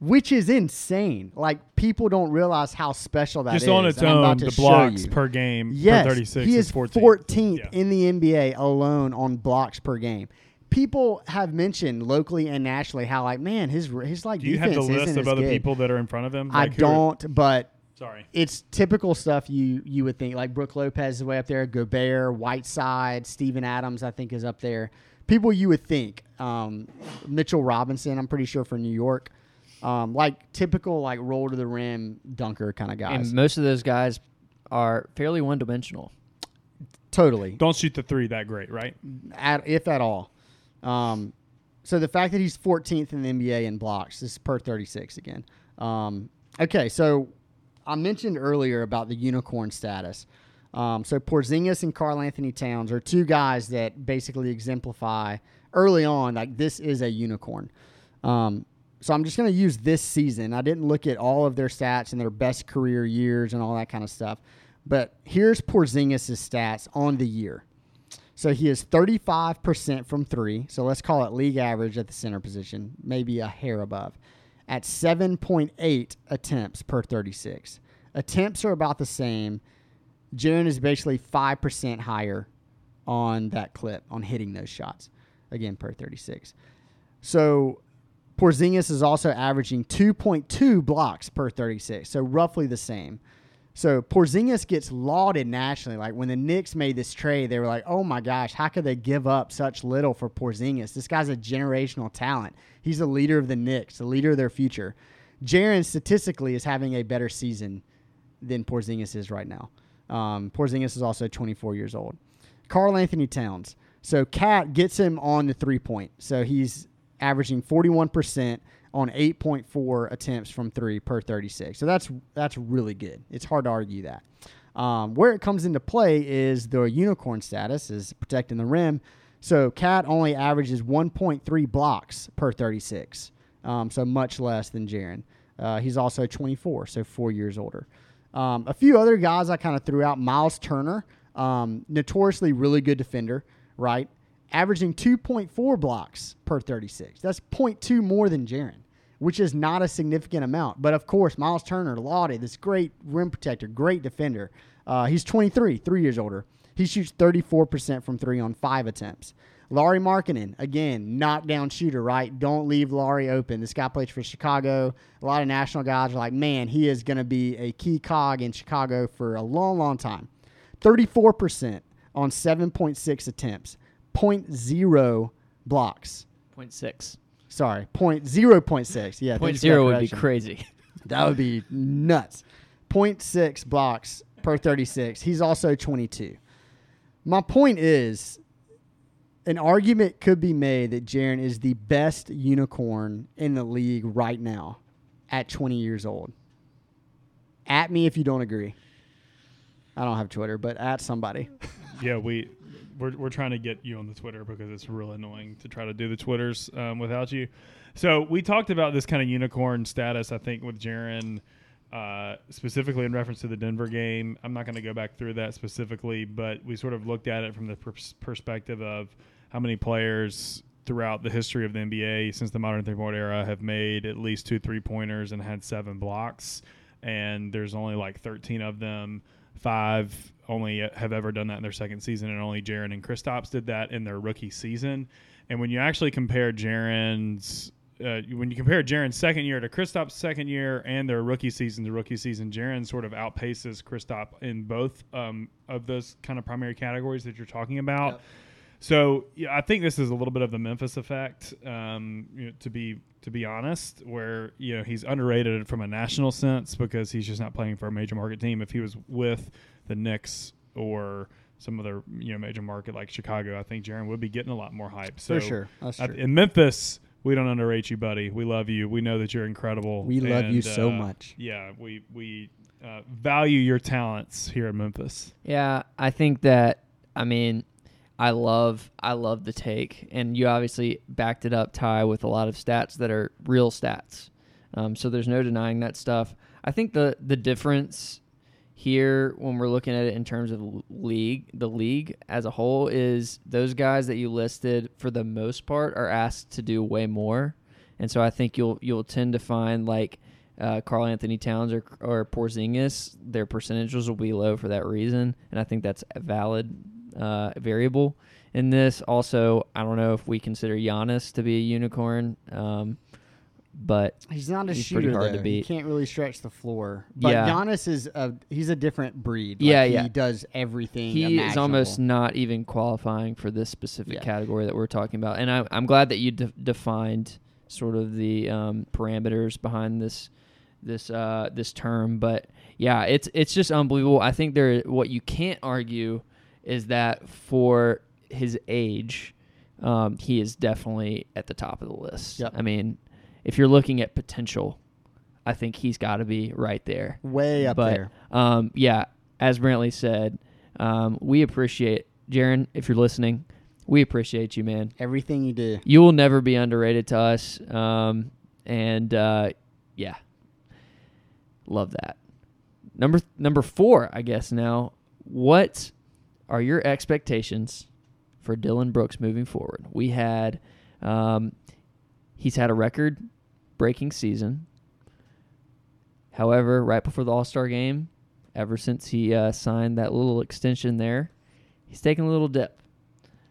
which is insane. Like, people don't realize how special that is. Just on its own, the blocks per game per 36 is 14th. Yes, he is 14th in the NBA alone on blocks per game. People have mentioned locally and nationally how, like, man, his like, do you defense have the list of other good people that are in front of him? Like, I don't, but sorry, it's typical stuff you would think. Like Brooke Lopez is way up there, Gobert, Whiteside, Steven Adams, I think, is up there. People you would think, Mitchell Robinson, I'm pretty sure for New York, like typical like roll to the rim dunker kind of guys. And most of those guys are fairly one dimensional. Totally, don't shoot the three that great, right? If at all. So the fact that he's 14th in the NBA in blocks, this is per 36 again. Okay, so I mentioned earlier about the unicorn status. So Porziņģis and Karl-Anthony Towns are two guys that basically exemplify early on, like, this is a unicorn. So I'm just going to use this season. I didn't look at all of their stats and their best career years and all that kind of stuff. But here's Porziņģis' stats on the year. So he is 35% from three. So let's call it league average at the center position, maybe a hair above, at 7.8 attempts per 36. Attempts are about the same. Jaren is basically 5% higher on that clip, on hitting those shots, again, per 36. So Porziņģis is also averaging 2.2 blocks per 36, so roughly the same. So Porziņģis gets lauded nationally. Like, when the Knicks made this trade, they were like, oh my gosh, how could they give up such little for Porziņģis? This guy's a generational talent. He's the leader of the Knicks, the leader of their future. Jaren statistically is having a better season than Porziņģis is right now. Porziņģis is also 24 years old. Karl-Anthony Towns. So Cat gets him on the three-point. So he's averaging 41%. On 8.4 attempts from three per 36. So that's really good. It's hard to argue that. Where it comes into play is the unicorn status, is protecting the rim. So Cat only averages 1.3 blocks per 36, so much less than Jaren. He's also 24, so 4 years older. A few other guys I kind of threw out. Miles Turner, notoriously really good defender, right? Averaging 2.4 blocks per 36. That's 0.2 more than Jaren, which is not a significant amount. But, of course, Miles Turner, lauded, this great rim protector, great defender. He's 23, 3 years older. He shoots 34% from three on 5 attempts. Lauri Markkanen, again, knockdown shooter, right? Don't leave Lauri open. This guy plays for Chicago. A lot of national guys are like, man, he is going to be a key cog in Chicago for a long, long time. 34% on 7.6 attempts. 0.0 blocks. 0.6. Sorry, 0.6. Yeah, 0.0 would be crazy. That would be nuts. 0.6 blocks per 36. He's also 22. My point is, an argument could be made that Jaren is the best unicorn in the league right now at 20 years old. At me if you don't agree. I don't have Twitter, but at somebody. Yeah, we're trying to get you on the Twitter because it's real annoying to try to do the Twitters without you. So we talked about this kind of unicorn status, I think, with Jaren, specifically in reference to the Denver game. I'm not going to go back through that specifically, but we sort of looked at it from the perspective of how many players throughout the history of the NBA since the modern three-point era have made at least 2 3-pointers and had 7 blocks, and there's only like 13 of them. 5 only have ever done that in their second season, and only Jaren and Kristaps did that in their rookie season. And when you actually compare Jaren's second year to Kristaps' second year and their rookie season to rookie season, Jaren sort of outpaces Kristaps in both of those kind of primary categories that you're talking about. Yep. So yeah, I think this is a little bit of the Memphis effect, to be honest, where he's underrated from a national sense because he's just not playing for a major market team. If he was with the Knicks or some other major market like Chicago, I think Jaren would be getting a lot more hype. So for sure, that's true. In Memphis, we don't underrate you, buddy. We love you. We know that you're incredible. We love you so much. Yeah, we value your talents here in Memphis. Yeah, I think that I love the take, and you obviously backed it up, Ty, with a lot of stats that are real stats. So there's no denying that stuff. I think the difference here when we're looking at it in terms of the league as a whole is those guys that you listed for the most part are asked to do way more, and so I think you'll tend to find like Karl-Anthony Towns or Porziņģis, their percentages will be low for that reason, and I think that's valid. Variable in this. Also, I don't know if we consider Giannis to be a unicorn, but he's not a shooter. Pretty hard to beat. He can't really stretch the floor. But yeah. Giannis is he's a different breed. Like, yeah, he does everything. He is almost not even qualifying for this specific category that we're talking about. And I'm glad that you defined sort of the parameters behind this term. But yeah, it's just unbelievable. I think what you can't argue is that for his age, he is definitely at the top of the list. Yep. I mean, if you're looking at potential, I think he's got to be right there. Way up there. Yeah, as Brantley said, we appreciate, Jaren, if you're listening, we appreciate you, man. Everything you do. You will never be underrated to us. Yeah, love that. Number 4, I guess now. What are your expectations for Dillon Brooks moving forward? We had he's had a record-breaking season. However, right before the All-Star game, ever since he signed that little extension there, he's taken a little dip.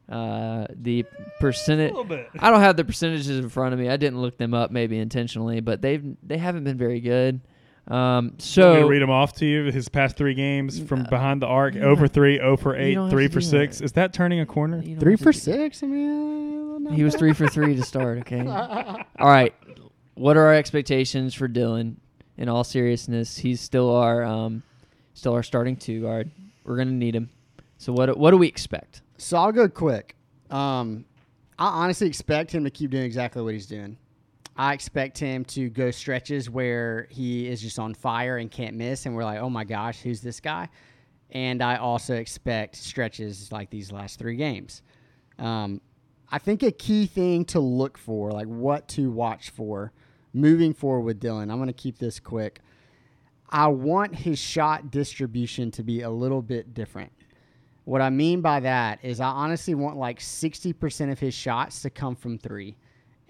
The percentage, I don't have the percentages in front of me. I didn't look them up, maybe intentionally, but they haven't been very good. So can I read them off to you? His past 3 games from behind the arc: 0 for 3, 0 for 8, 3 for 6. That. Is that turning a corner? 3 for 6. I mean, he was 3 for 3 to start. Okay. All right. What are our expectations for Dillon? In all seriousness, he's still our starting 2 guard. We're gonna need him. So what do we expect? So I'll go quick. I honestly expect him to keep doing exactly what he's doing. I expect him to go stretches where he is just on fire and can't miss, and we're like, oh my gosh, who's this guy? And I also expect stretches like these last 3 games. I think a key thing to look for, like what to watch for moving forward with Dillon, I'm going to keep this quick. I want his shot distribution to be a little bit different. What I mean by that is I honestly want like 60% of his shots to come from 3.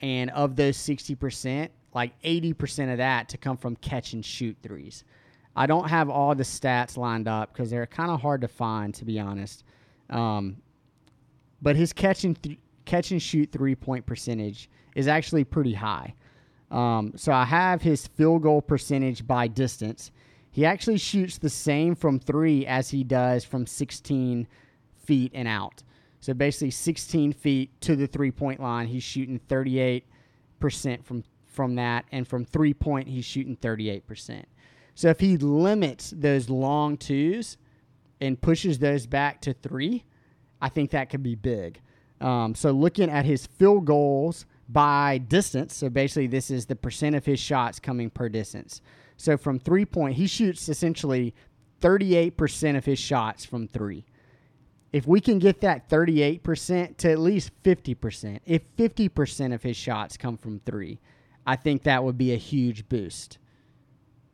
And of those 60%, like 80% of that to come from catch-and-shoot 3s. I don't have all the stats lined up because they're kind of hard to find, to be honest. But his catch and shoot 3-point percentage is actually pretty high. So I have his field goal percentage by distance. He actually shoots the same from 3 as he does from 16 feet and out. So basically 16 feet to the 3-point line, he's shooting 38% from that, and from 3-point, he's shooting 38%. So if he limits those long twos and pushes those back to 3, I think that could be big. So looking at his field goals by distance, so basically this is the percent of his shots coming per distance. So from 3-point, he shoots essentially 38% of his shots from 3. If we can get that 38% to at least 50%, if 50% of his shots come from 3, I think that would be a huge boost.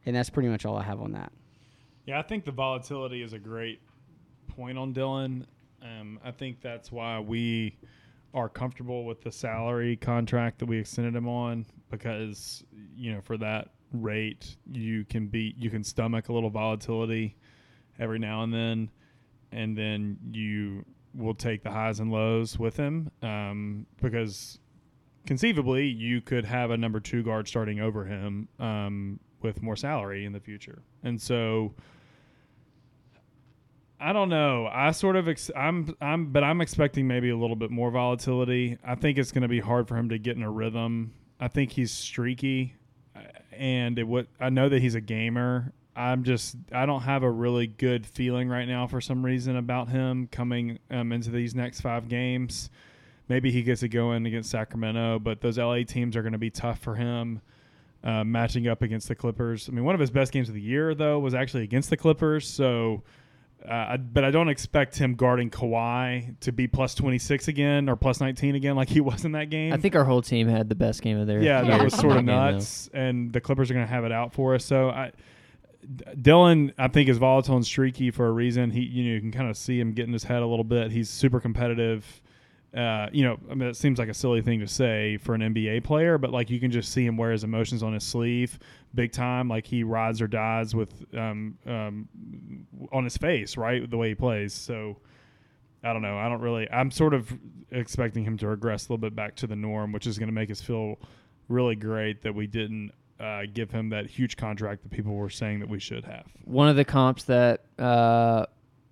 And that's pretty much all I have on that. Yeah, I think the volatility is a great point on Dillon. I think that's why we are comfortable with the salary contract that we extended him on, because, you know, for that rate, you can stomach a little volatility every now and then you will take the highs and lows with him, because conceivably you could have a number 2 guard starting over him, with more salary in the future. And so I don't know. I sort of I'm expecting maybe a little bit more volatility. I think it's going to be hard for him to get in a rhythm. I think he's streaky, and I know that he's a gamer. I don't have a really good feeling right now for some reason about him coming into these next 5 games. Maybe he gets to go in against Sacramento, but those LA teams are going to be tough for him. Matching up against the Clippers. I mean, one of his best games of the year, though, was actually against the Clippers. So, but I don't expect him guarding Kawhi to be plus 26 again or plus 19 again like he was in that game. I think our whole team had the best game of their that was sort of nuts, and the Clippers are going to have it out for us. So, Dillon, I think, is volatile and streaky for a reason. You can kind of see him getting his head a little bit. He's super competitive. I mean, it seems like a silly thing to say for an NBA player, but like you can just see him wear his emotions on his sleeve big time. Like he rides or dies with on his face, right? The way he plays. So I don't know. I'm sort of expecting him to regress a little bit back to the norm, which is going to make us feel really great that we didn't give him that huge contract that people were saying that we should have. One of the comps that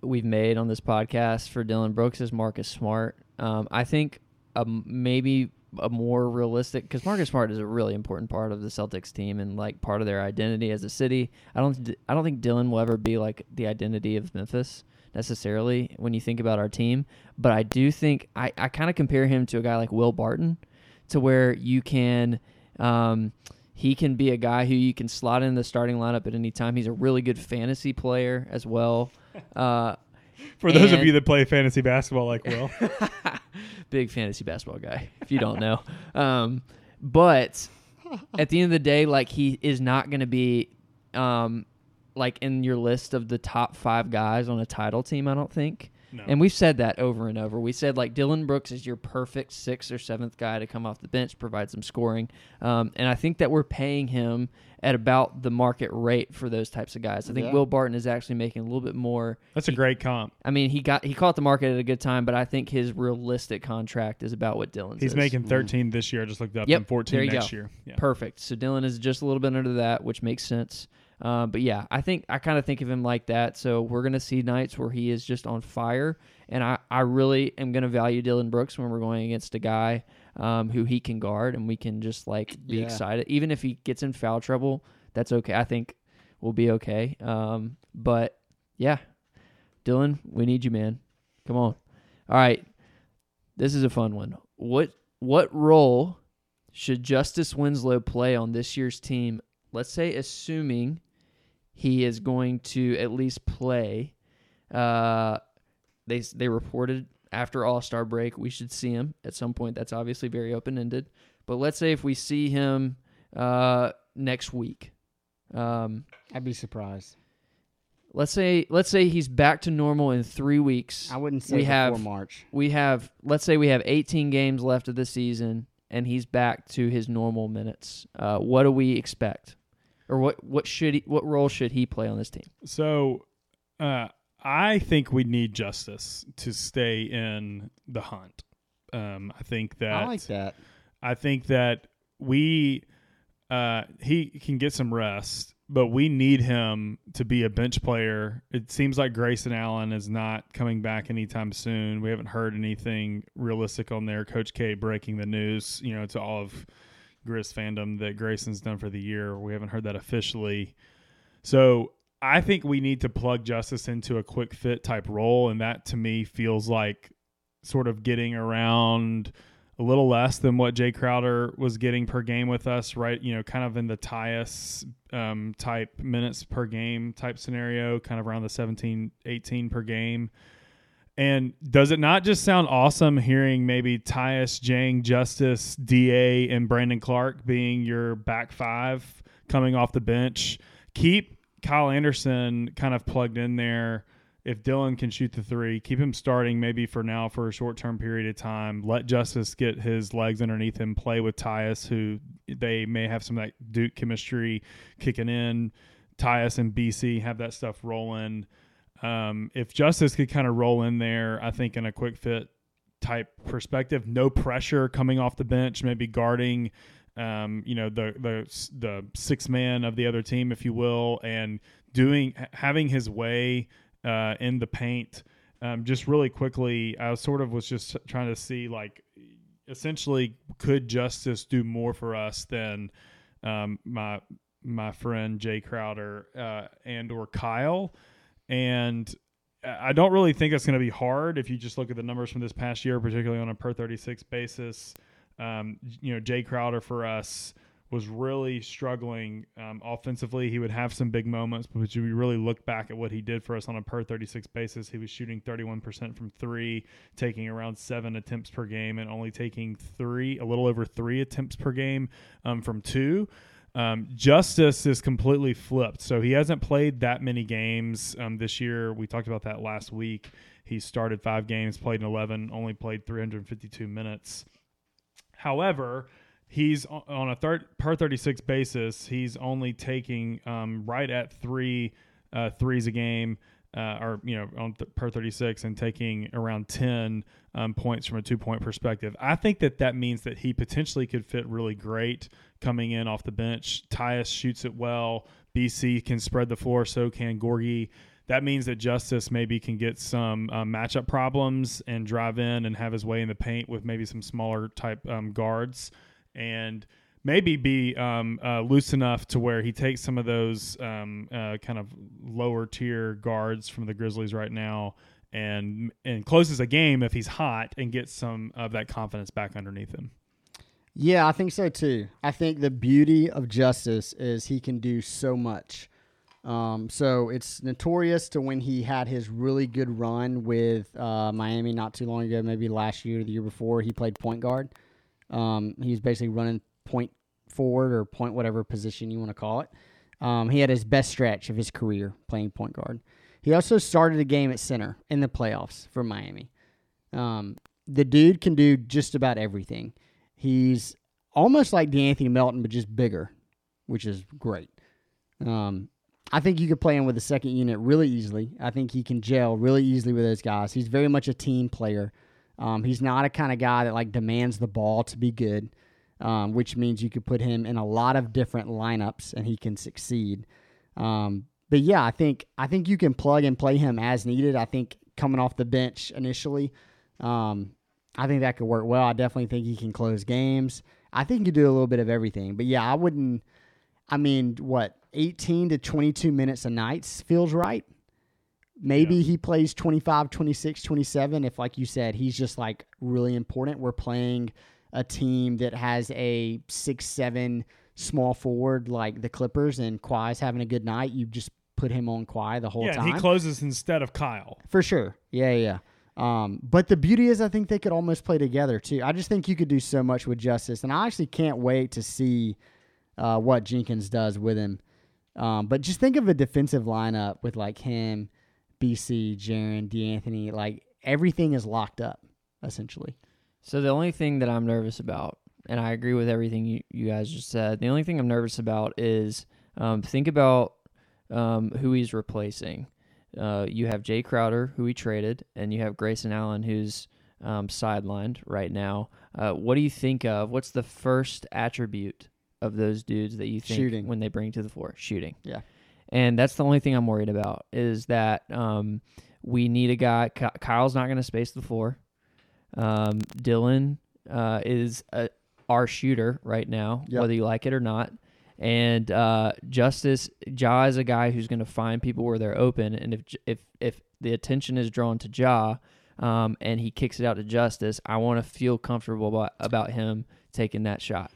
we've made on this podcast for Dillon Brooks is Marcus Smart. I think maybe a more realistic, because Marcus Smart is a really important part of the Celtics team and like part of their identity as a city. I don't think Dillon will ever be like the identity of Memphis necessarily when you think about our team. But I do think I kind of compare him to a guy like Will Barton, to where you can he can be a guy who you can slot in the starting lineup at any time. He's a really good fantasy player as well. For those of you that play fantasy basketball like Will. Big fantasy basketball guy, if you don't know. But at the end of the day, like he is not going to be like in your list of the top 5 guys on a title team, I don't think. No. And we've said that over and over. We said like Dillon Brooks is your perfect 6th or 7th guy to come off the bench, provide some scoring. And I think that we're paying him at about the market rate for those types of guys. I think Will Barton is actually making a little bit more. That's a great comp. I mean, he caught the market at a good time, but I think his realistic contract is about what Dillon's. He's making 13 this year. I just looked up. Yep. And 14 next year. Yeah. Perfect. So Dillon is just a little bit under that, which makes sense. But yeah, I kind of think of him like that. So we're going to see nights where he is just on fire. And I really am going to value Dillon Brooks when we're going against a guy who he can guard and we can just like be excited. Even if he gets in foul trouble, that's okay. I think we'll be okay. But yeah, Dillon, we need you, man. Come on. All right. This is a fun one. What role should Justice Winslow play on this year's team? Let's say assuming he is going to at least play, they reported after All-Star break, we should see him at some point. That's obviously very open-ended. But let's say if we see him next week. I'd be surprised. Let's say he's back to normal in 3 weeks. I wouldn't say before March. Let's say we have 18 games left of the season, and he's back to his normal minutes. What do we expect? Or what role should he play on this team? So I think we need Justice to stay in the hunt. I think that I like that. I think that we he can get some rest, but we need him to be a bench player. It seems like Grayson Allen is not coming back anytime soon. We haven't heard anything realistic on there. Coach K breaking the news, you know, to all of Grizz fandom that Grayson's done for the year. We haven't heard that officially. So I think we need to plug Justice into a quick fit type role, and that to me feels like sort of getting around a little less than what Jay Crowder was getting per game with us, right? You know, kind of in the Tyus type minutes per game type scenario, kind of around the 17, 18 per game. And does it not just sound awesome hearing maybe Tyus, Jang, Justice, DA, and Brandon Clarke being your back five coming off the bench? Keep Kyle Anderson kind of plugged in there. If Dillon can shoot the three, keep him starting maybe for now for a short-term period of time. Let Justice get his legs underneath him, play with Tyus, who they may have some of that Duke chemistry kicking in. Tyus and BC have that stuff rolling. If Justice could kind of roll in there, I think in a quick fit type perspective, no pressure coming off the bench, maybe guarding, you know, the sixth man of the other team, if you will, and having his way in the paint. Just really quickly, I was just trying to see, like, essentially, could Justice do more for us than my friend Jay Crowder and or Kyle? And I don't really think that's going to be hard if you just look at the numbers from this past year, particularly on a per 36 basis. You know, Jay Crowder for us was really struggling offensively. He would have some big moments, but you really look back at what he did for us on a per 36 basis. He was shooting 31% from three, taking around 7 attempts per game, and only taking a little over 3 attempts per game from two. Justice is completely flipped. So he hasn't played that many games this year. We talked about that last week. He started 5 games, played in 11, only played 352 minutes. However, he's on a per 36 basis. He's only taking right at 3 threes a game, or, you know, on per 36, and taking around 10 points from a 2-point perspective. I think that means that he potentially could fit really great coming in off the bench. Tyus shoots it well. BC can spread the floor. So can Gorgie. That means that Justice maybe can get some matchup problems and drive in and have his way in the paint with maybe some smaller type guards, and maybe be loose enough to where he takes some of those kind of lower tier guards from the Grizzlies right now and closes a game if he's hot and gets some of that confidence back underneath him. Yeah, I think so too. I think the beauty of Justice is he can do so much. So it's notorious to when he had his really good run with Miami not too long ago, maybe last year or the year before, he played point guard. He was basically running point forward or point whatever position you want to call it. He had his best stretch of his career playing point guard. He also started a game at center in the playoffs for Miami. The dude can do just about everything. He's almost like De'Anthony Melton, but just bigger, which is great. I think you could play him with the second unit really easily. I think he can gel really easily with those guys. He's very much a team player. He's not a kind of guy that like demands the ball to be good, which means you could put him in a lot of different lineups and he can succeed. But yeah, I think you can plug and play him as needed. I think coming off the bench initially, I think that could work well. I definitely think he can close games. I think you do a little bit of everything. But yeah, 18 to 22 minutes a night feels right. Maybe he plays 25, 26, 27. If, like you said, he's just like really important. We're playing a team that has a 6'7" small forward like the Clippers, and Kawhi's having a good night. You just put him on Kawhi the whole time. Yeah, he closes instead of Kyle for sure. Yeah. But the beauty is, I think they could almost play together too. I just think you could do so much with Justice, and I actually can't wait to see what Jenkins does with him. But just think of a defensive lineup with like him, BC, Jaren, De'Anthony, like everything is locked up, essentially. So the only thing that I'm nervous about, and I agree with everything you guys just said, the only thing I'm nervous about is think about who he's replacing. You have Jay Crowder, who we traded, and you have Grayson Allen, who's sidelined right now. What do you think of? What's the first attribute of those dudes that you think shooting. When they bring to the floor? Shooting. Yeah. And that's the only thing I'm worried about is that we need a guy. Kyle's not going to space the floor. Dillon is our shooter right now, yep. whether you like it or not. And Justice, Ja is a guy who's going to find people where they're open. And if the attention is drawn to Ja and he kicks it out to Justice, I want to feel comfortable about him taking that shot.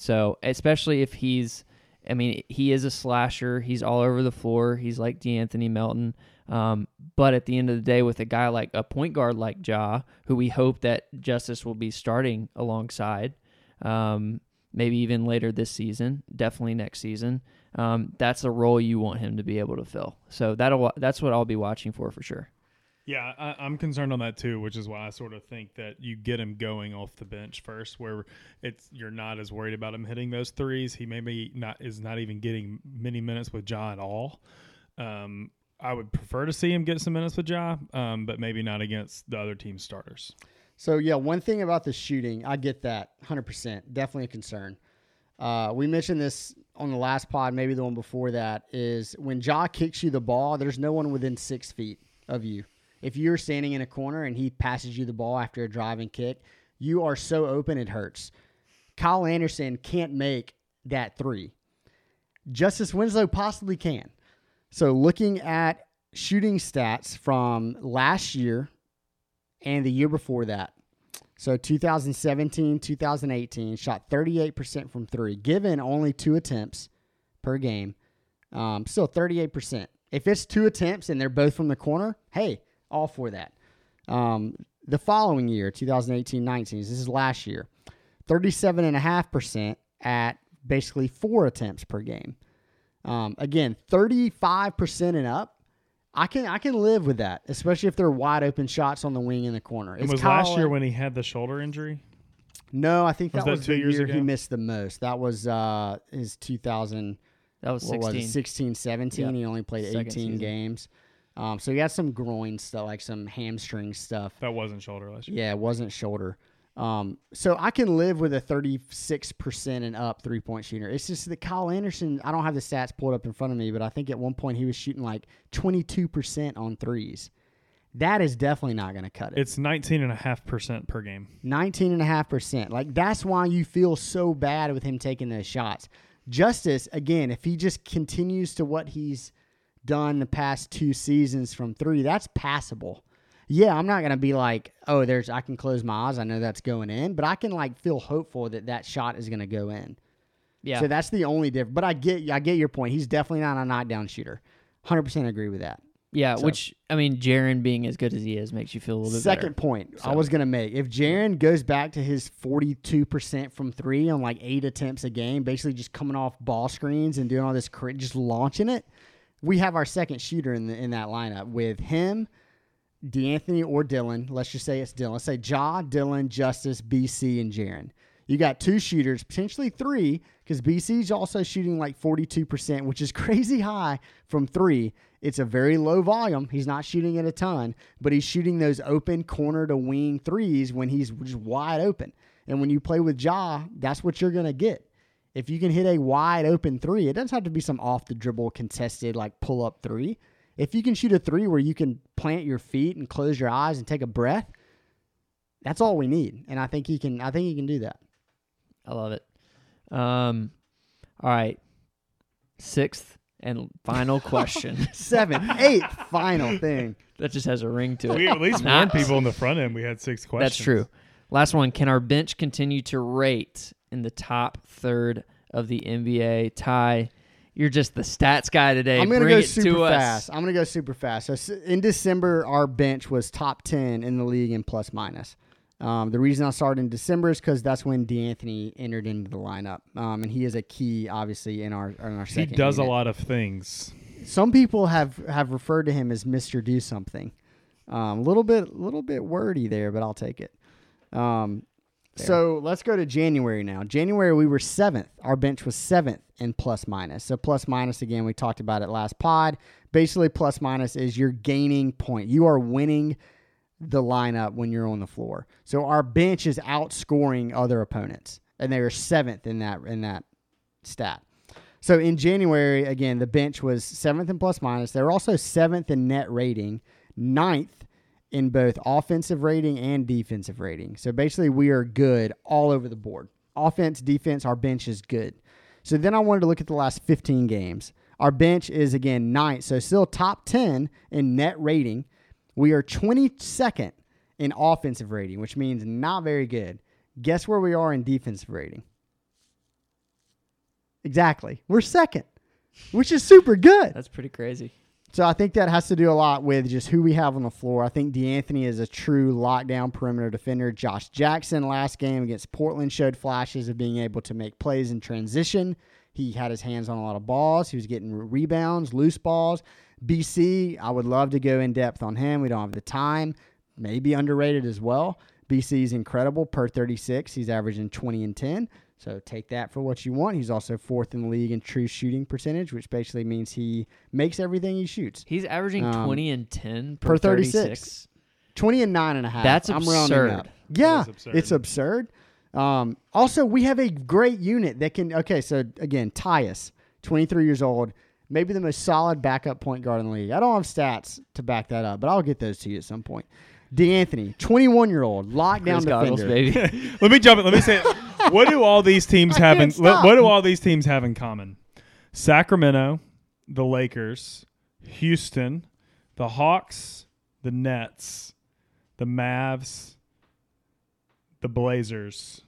So especially if he's, I mean, he is a slasher. He's all over the floor. He's like De'Anthony Melton. But at the end of the day, with a guy like a point guard like Ja, who we hope that Justice will be starting alongside, maybe even later this season, definitely next season, that's a role you want him to be able to fill. So that's what I'll be watching for sure. Yeah, I'm concerned on that too, which is why I sort of think that you get him going off the bench first, where you're not as worried about him hitting those threes. He maybe is not even getting many minutes with Ja at all. I would prefer to see him get some minutes with Ja, but maybe not against the other team's starters. So, yeah, one thing about the shooting, I get that 100%. Definitely a concern. We mentioned this on the last pod, maybe the one before that, is when Ja kicks you the ball, there's no one within 6 feet of you. If you're standing in a corner and he passes you the ball after a driving kick, you are so open it hurts. Kyle Anderson can't make that three. Justice Winslow possibly can. So looking at shooting stats from last year and the year before that, so 2017, 2018, shot 38% from three, given only 2 attempts per game, still 38%. If it's 2 attempts and they're both from the corner, hey, all for that. The following year, 2018-19, this is last year, 37.5% at basically 4 attempts per game. Again, 35% and up. I can live with that, especially if they're wide open shots on the wing in the corner. It was Kyle last year when he had the shoulder injury? No, I think that was 2 years ago. He missed the most. That was his 2000. That was 16, 17. Yep. He only played Second 18 season. Games. So he had some groin stuff, like some hamstring stuff. That wasn't shoulder last year. Yeah, it wasn't shoulder. So I can live with a 36% and up three-point shooter. It's just that Kyle Anderson, I don't have the stats pulled up in front of me, but I think at one point he was shooting like 22% on threes. That is definitely not going to cut it. It's 19.5% per game. 19.5%. Like, that's why you feel so bad with him taking those shots. Justice, again, if he just continues to what he's done the past 2 seasons from three, that's passable. Yeah, I'm not going to be like, oh, I can close my eyes. I know that's going in, but I can like feel hopeful that that shot is going to go in. Yeah. So that's the only difference. But I get your point. He's definitely not a knockdown shooter. 100% agree with that. Yeah, so, which, I mean, Jaren being as good as he is makes you feel a little bit better. Second point I was going to make. If Jaren goes back to his 42% from three on like 8 attempts a game, basically just coming off ball screens and doing all this, just launching it, we have our second shooter in that lineup with him, De'Anthony, or Dillon. Let's just say it's Dillon. Let's say Ja, Dillon, Justice, BC, and Jaren. You got 2 shooters, potentially 3, because BC's also shooting like 42%, which is crazy high from 3. It's a very low volume. He's not shooting it a ton, but he's shooting those open corner-to-wing threes when he's just wide open. And when you play with Ja, that's what you're going to get. If you can hit a wide open 3, it doesn't have to be some off-the-dribble, contested, like pull-up 3. If you can shoot a 3 where you can plant your feet and close your eyes and take a breath, that's all we need. And I think he can do that. I love it. All right. 6th and final question. 7th, 8th, final thing. That just has a ring to it. We at least warned people in the front end we had 6 questions. That's true. Last one. Can our bench continue to rate in the top third of the NBA? Ty, you're just the stats guy today. I'm going to go super fast. So in December, our bench was top 10 in the league in plus minus. The reason I started in December is because that's when De'Anthony entered into the lineup, and he is a key, obviously, in our second. He does unit. A lot of things. Some people have referred to him as Mr. Do Something. A little bit wordy there, but I'll take it. there. So let's go to January now. January, we were 7th. Our bench was 7th in plus-minus. So plus-minus, again, we talked about it last pod. Basically, plus-minus is you're gaining point. You are winning the lineup when you're on the floor. So our bench is outscoring other opponents, and they were 7th in that stat. So in January, again, the bench was 7th in plus-minus. They were also 7th in net rating, 9th in both offensive rating and defensive rating. So basically, we are good all over the board. Offense, defense, our bench is good. So then I wanted to look at the last 15 games. Our bench is, again, 9th, so still top 10 in net rating. We are 22nd in offensive rating, which means not very good. Guess where we are in defensive rating? Exactly. We're 2nd, which is super good. That's pretty crazy. So I think that has to do a lot with just who we have on the floor. I think De'Anthony is a true lockdown perimeter defender. Josh Jackson last game against Portland showed flashes of being able to make plays in transition. He had his hands on a lot of balls. He was getting rebounds, loose balls. BC, I would love to go in depth on him. We don't have the time. Maybe underrated as well. BC is incredible. Per 36, he's averaging 20 and 10. So take that for what you want. He's also 4th in the league in true shooting percentage, which basically means he makes everything he shoots. He's averaging 20 and 10 per 36. 20 and 9.5. That's absurd. I'm rounding up. Yeah, absurd. It's absurd. Also, we have a great unit that can... Okay, so again, Tyus, 23 years old, maybe the most solid backup point guard in the league. I don't have stats to back that up, but I'll get those to you at some point. De'Anthony, 21-year-old, lockdown defender. Baby. Let me jump in. Let me say... What do all these teams have in common? Sacramento, the Lakers, Houston, the Hawks, the Nets, the Mavs, the Blazers.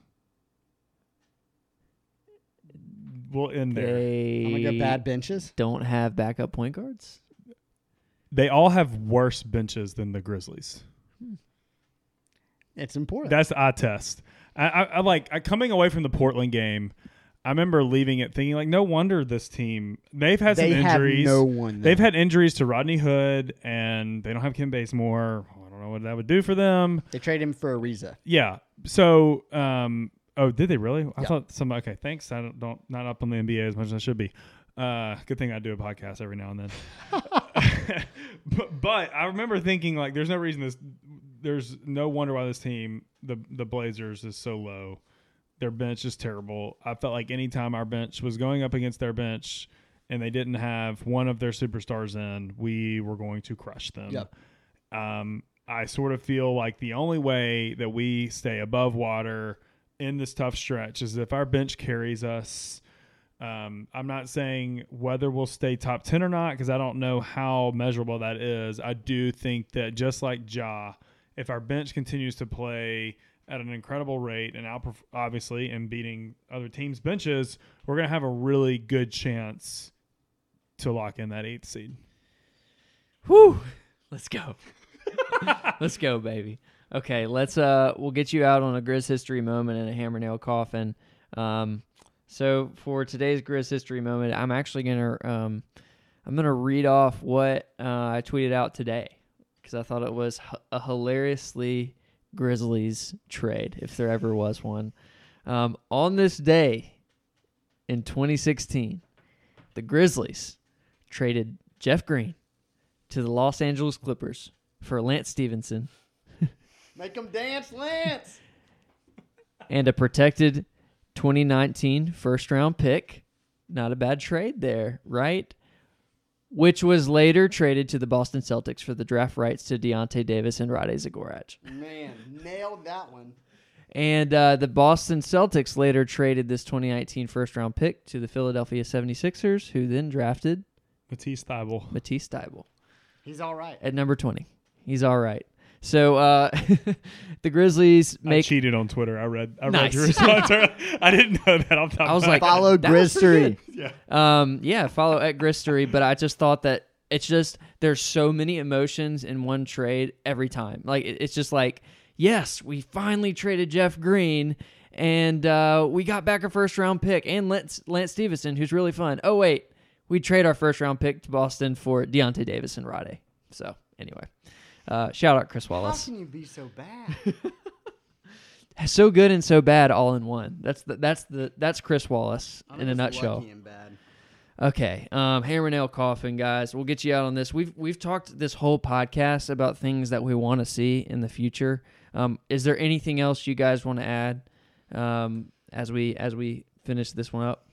We'll end there. I'm gonna go bad benches. Don't have backup point guards. They all have worse benches than the Grizzlies. It's important. That's the eye test. I coming away from the Portland game, I remember leaving it thinking, like, no wonder this team, they've had some injuries. Have no one they've had injuries to Rodney Hood, and they don't have Kim Bazemore. I don't know what that would do for them. They traded him for Ariza. Yeah. So, did they really? I thought somebody, okay, thanks. I don't not up on the NBA as much as I should be. Good thing I do a podcast every now and then. but I remember thinking, like, there's no wonder why this team, the Blazers, is so low. Their bench is terrible. I felt like any time our bench was going up against their bench and they didn't have one of their superstars in, we were going to crush them. Yep. I sort of feel like the only way that we stay above water in this tough stretch is if our bench carries us. I'm not saying whether we'll stay top 10 or not because I don't know how measurable that is. I do think that just like Ja, if our bench continues to play at an incredible rate and obviously and beating other teams' benches, we're going to have a really good chance to lock in that 8th seed. Whew. Let's go. Let's go, baby. Okay, we'll get you out on a Grizz history moment and a hammer nail coffin. So for today's Grizz history moment, I'm actually going to read off what I tweeted out today because I thought it was a hilariously Grizzlies trade, if there ever was one. On this day in 2016, the Grizzlies traded Jeff Green to the Los Angeles Clippers for Lance Stephenson. Make him dance, Lance! And a protected 2019 first-round pick. Not a bad trade there, right? Which was later traded to the Boston Celtics for the draft rights to Deontay Davis and Rade Zagorac. Man, nailed that one. And the Boston Celtics later traded this 2019 first-round pick to the Philadelphia 76ers, who then drafted... Matisse Thybulle. He's all right. At number 20. He's all right. So the Grizzlies make... I cheated on Twitter. I read your response. I didn't know that. I was like, follow Grizztery. Yeah. Follow at Grizztery. But I just thought that it's just there's so many emotions in one trade every time. Like it's just like, yes, we finally traded Jeff Green, and we got back a first-round pick and Lance Stephenson, who's really fun. Oh, wait. We trade our first-round pick to Boston for Deontay Davis and Rade. So, anyway... shout out Chris Wallace. How can you be so bad? So good and so bad all in one. That's Chris Wallace in a nutshell. Lucky and bad. Okay, hammer nail coffin, guys. We'll get you out on this. We've talked this whole podcast about things that we want to see in the future. Is there anything else you guys want to add as we finish this one up?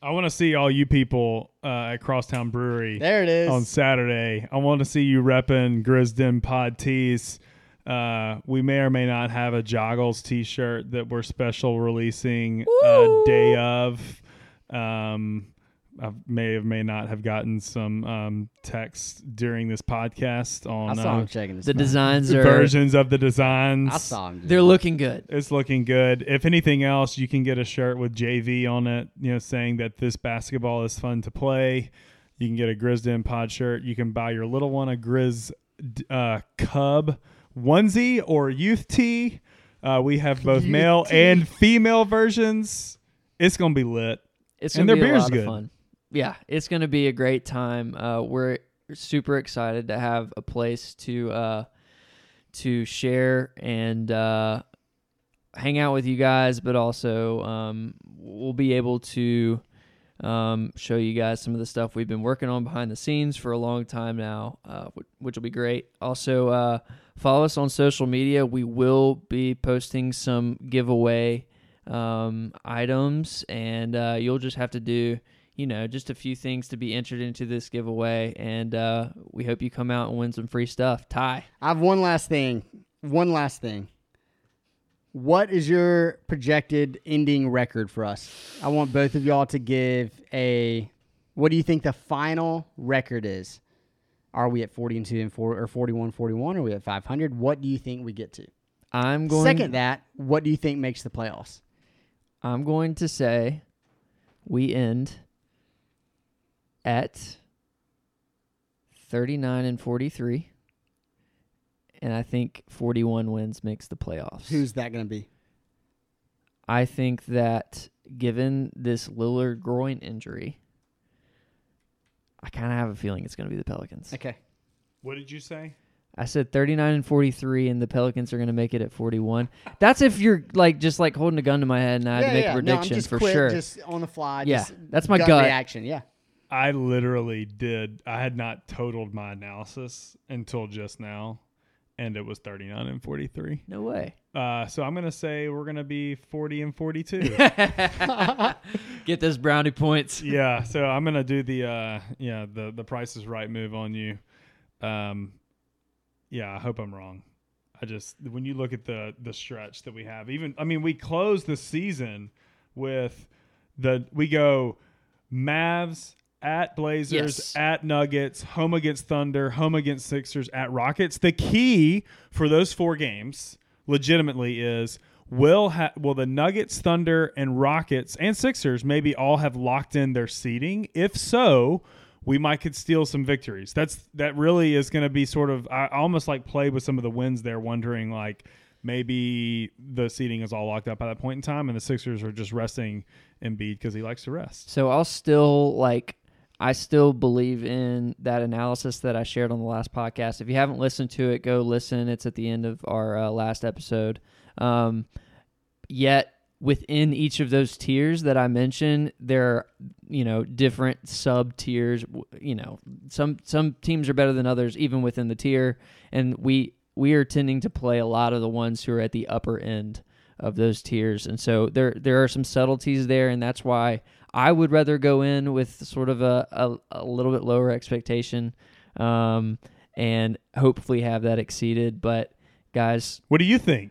I want to see all you people at Crosstown Brewery. There it is on Saturday. I want to see you repping Grisden Pod Tees. We may or may not have a Joggles T-shirt that we're special releasing a day of. I may or may not have gotten some texts during this podcast on I saw him checking this the time. Designs are versions of the designs. I saw them. They're looking good. It's looking good. If anything else, you can get a shirt with JV on it, you know, saying that this basketball is fun to play. You can get a Grisden Pod shirt. You can buy your little one a Grizz Cub onesie or youth tee. We have both male and female versions. It's gonna be lit. It's gonna be a lot of fun. Yeah, it's going to be a great time. We're super excited to have a place to share and hang out with you guys, but also we'll be able to show you guys some of the stuff we've been working on behind the scenes for a long time now, which will be great. Also, follow us on social media. We will be posting some giveaway items, and you'll just have to do... you know, just a few things to be entered into this giveaway, and we hope you come out and win some free stuff. Ty. I have one last thing. What is your projected ending record for us? I want both of y'all to give a... what do you think the final record is? Are we at 40-2 or 41-41? Are we at 500? What do you think we get to? I'm going... second that, what do you think makes the playoffs? I'm going to say we end... at 39-43, and I think 41 wins makes the playoffs. Who's that going to be? I think that given this Lillard groin injury, I kind of have a feeling it's going to be the Pelicans. Okay. What did you say? I said 39-43, and the Pelicans are going to make it at 41. That's if you're like just like holding a gun to my head and I had to make a prediction. No, I'm just for sure. Just on the fly. Yeah, just that's my gut reaction. Yeah. I literally did. I had not totaled my analysis until just now, and it was 39-43. No way. So I'm going to say we're going to be 40-42. Get those brownie points. Yeah. So I'm going to do the Price is Right move on you. Yeah. I hope I'm wrong. I just, when you look at the stretch that we have, even, I mean, we close the season with we go Mavs, at Blazers, yes, at Nuggets, home against Thunder, home against Sixers, at Rockets. The key for those four games legitimately is will the Nuggets, Thunder, and Rockets and Sixers maybe all have locked in their seeding? If so, we could steal some victories. That really is going to be sort of, I almost like played with some of the wins there, wondering like maybe the seeding is all locked up by that point in time and the Sixers are just resting Embiid because he likes to rest. So I'll still I still believe in that analysis that I shared on the last podcast. If you haven't listened to it, go listen. It's at the end of our last episode. Yet within each of those tiers that I mentioned, there are, you know, different sub tiers. You know, some teams are better than others, even within the tier. And we are tending to play a lot of the ones who are at the upper end of those tiers. And so there are some subtleties there, and that's why I would rather go in with sort of a little bit lower expectation and hopefully have that exceeded. But, guys... what do you think?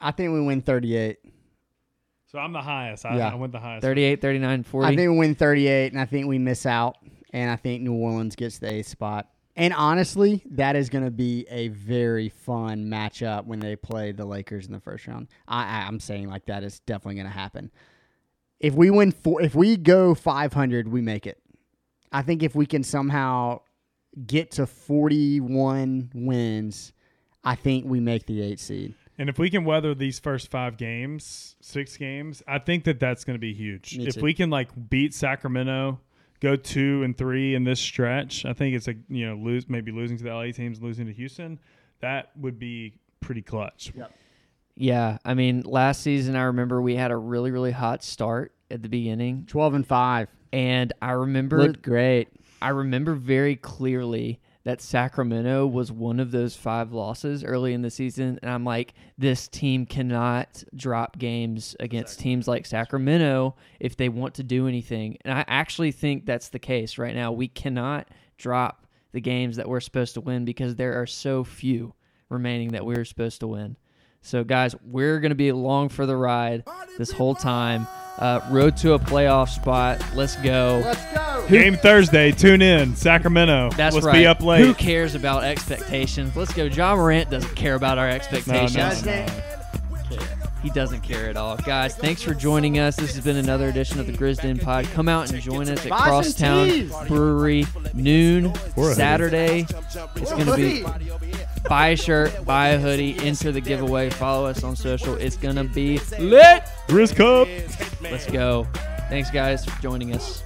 I think we win 38. So I'm the highest. I went the highest. 38, 39, 40. I think we win 38, and I think we miss out, and I think New Orleans gets the 8th spot. And honestly, that is going to be a very fun matchup when they play the Lakers in the first round. I'm saying like that is definitely going to happen. If we win if we go 500, we make it. I think if we can somehow get to 41 wins, I think we make the 8th seed. And if we can weather these first 6 games, I think that's going to be huge. If we can beat Sacramento, go 2 and 3 in this stretch. I think it's a losing to the LA teams, losing to Houston, that would be pretty clutch. Yep. Yeah, I mean, last season I remember we had a really, really hot start at the beginning, 12 and 5, and I remember looked great. I remember very clearly that Sacramento was one of those 5 losses early in the season, and I'm like, this team cannot drop games against teams like Sacramento if they want to do anything. And I actually think that's the case right now. We cannot drop the games that we're supposed to win because there are so few remaining that we're supposed to win. So, guys, we're going to be along for the ride this whole time. Road to a playoff spot. Let's go. Let's go. Game Thursday. Tune in. Sacramento. That's right. Let's be up late. Who cares about expectations? Let's go. Ja Morant doesn't care about our expectations. No. He doesn't care at all. Guys, thanks for joining us. This has been another edition of the Grizden Pod. Come out and join us at Crosstown Brewery, noon, Saturday. It's going to be... Buy a shirt, buy a hoodie, enter the giveaway, follow us on social. It's going to be lit. Risk up. Let's go. Thanks, guys, for joining us.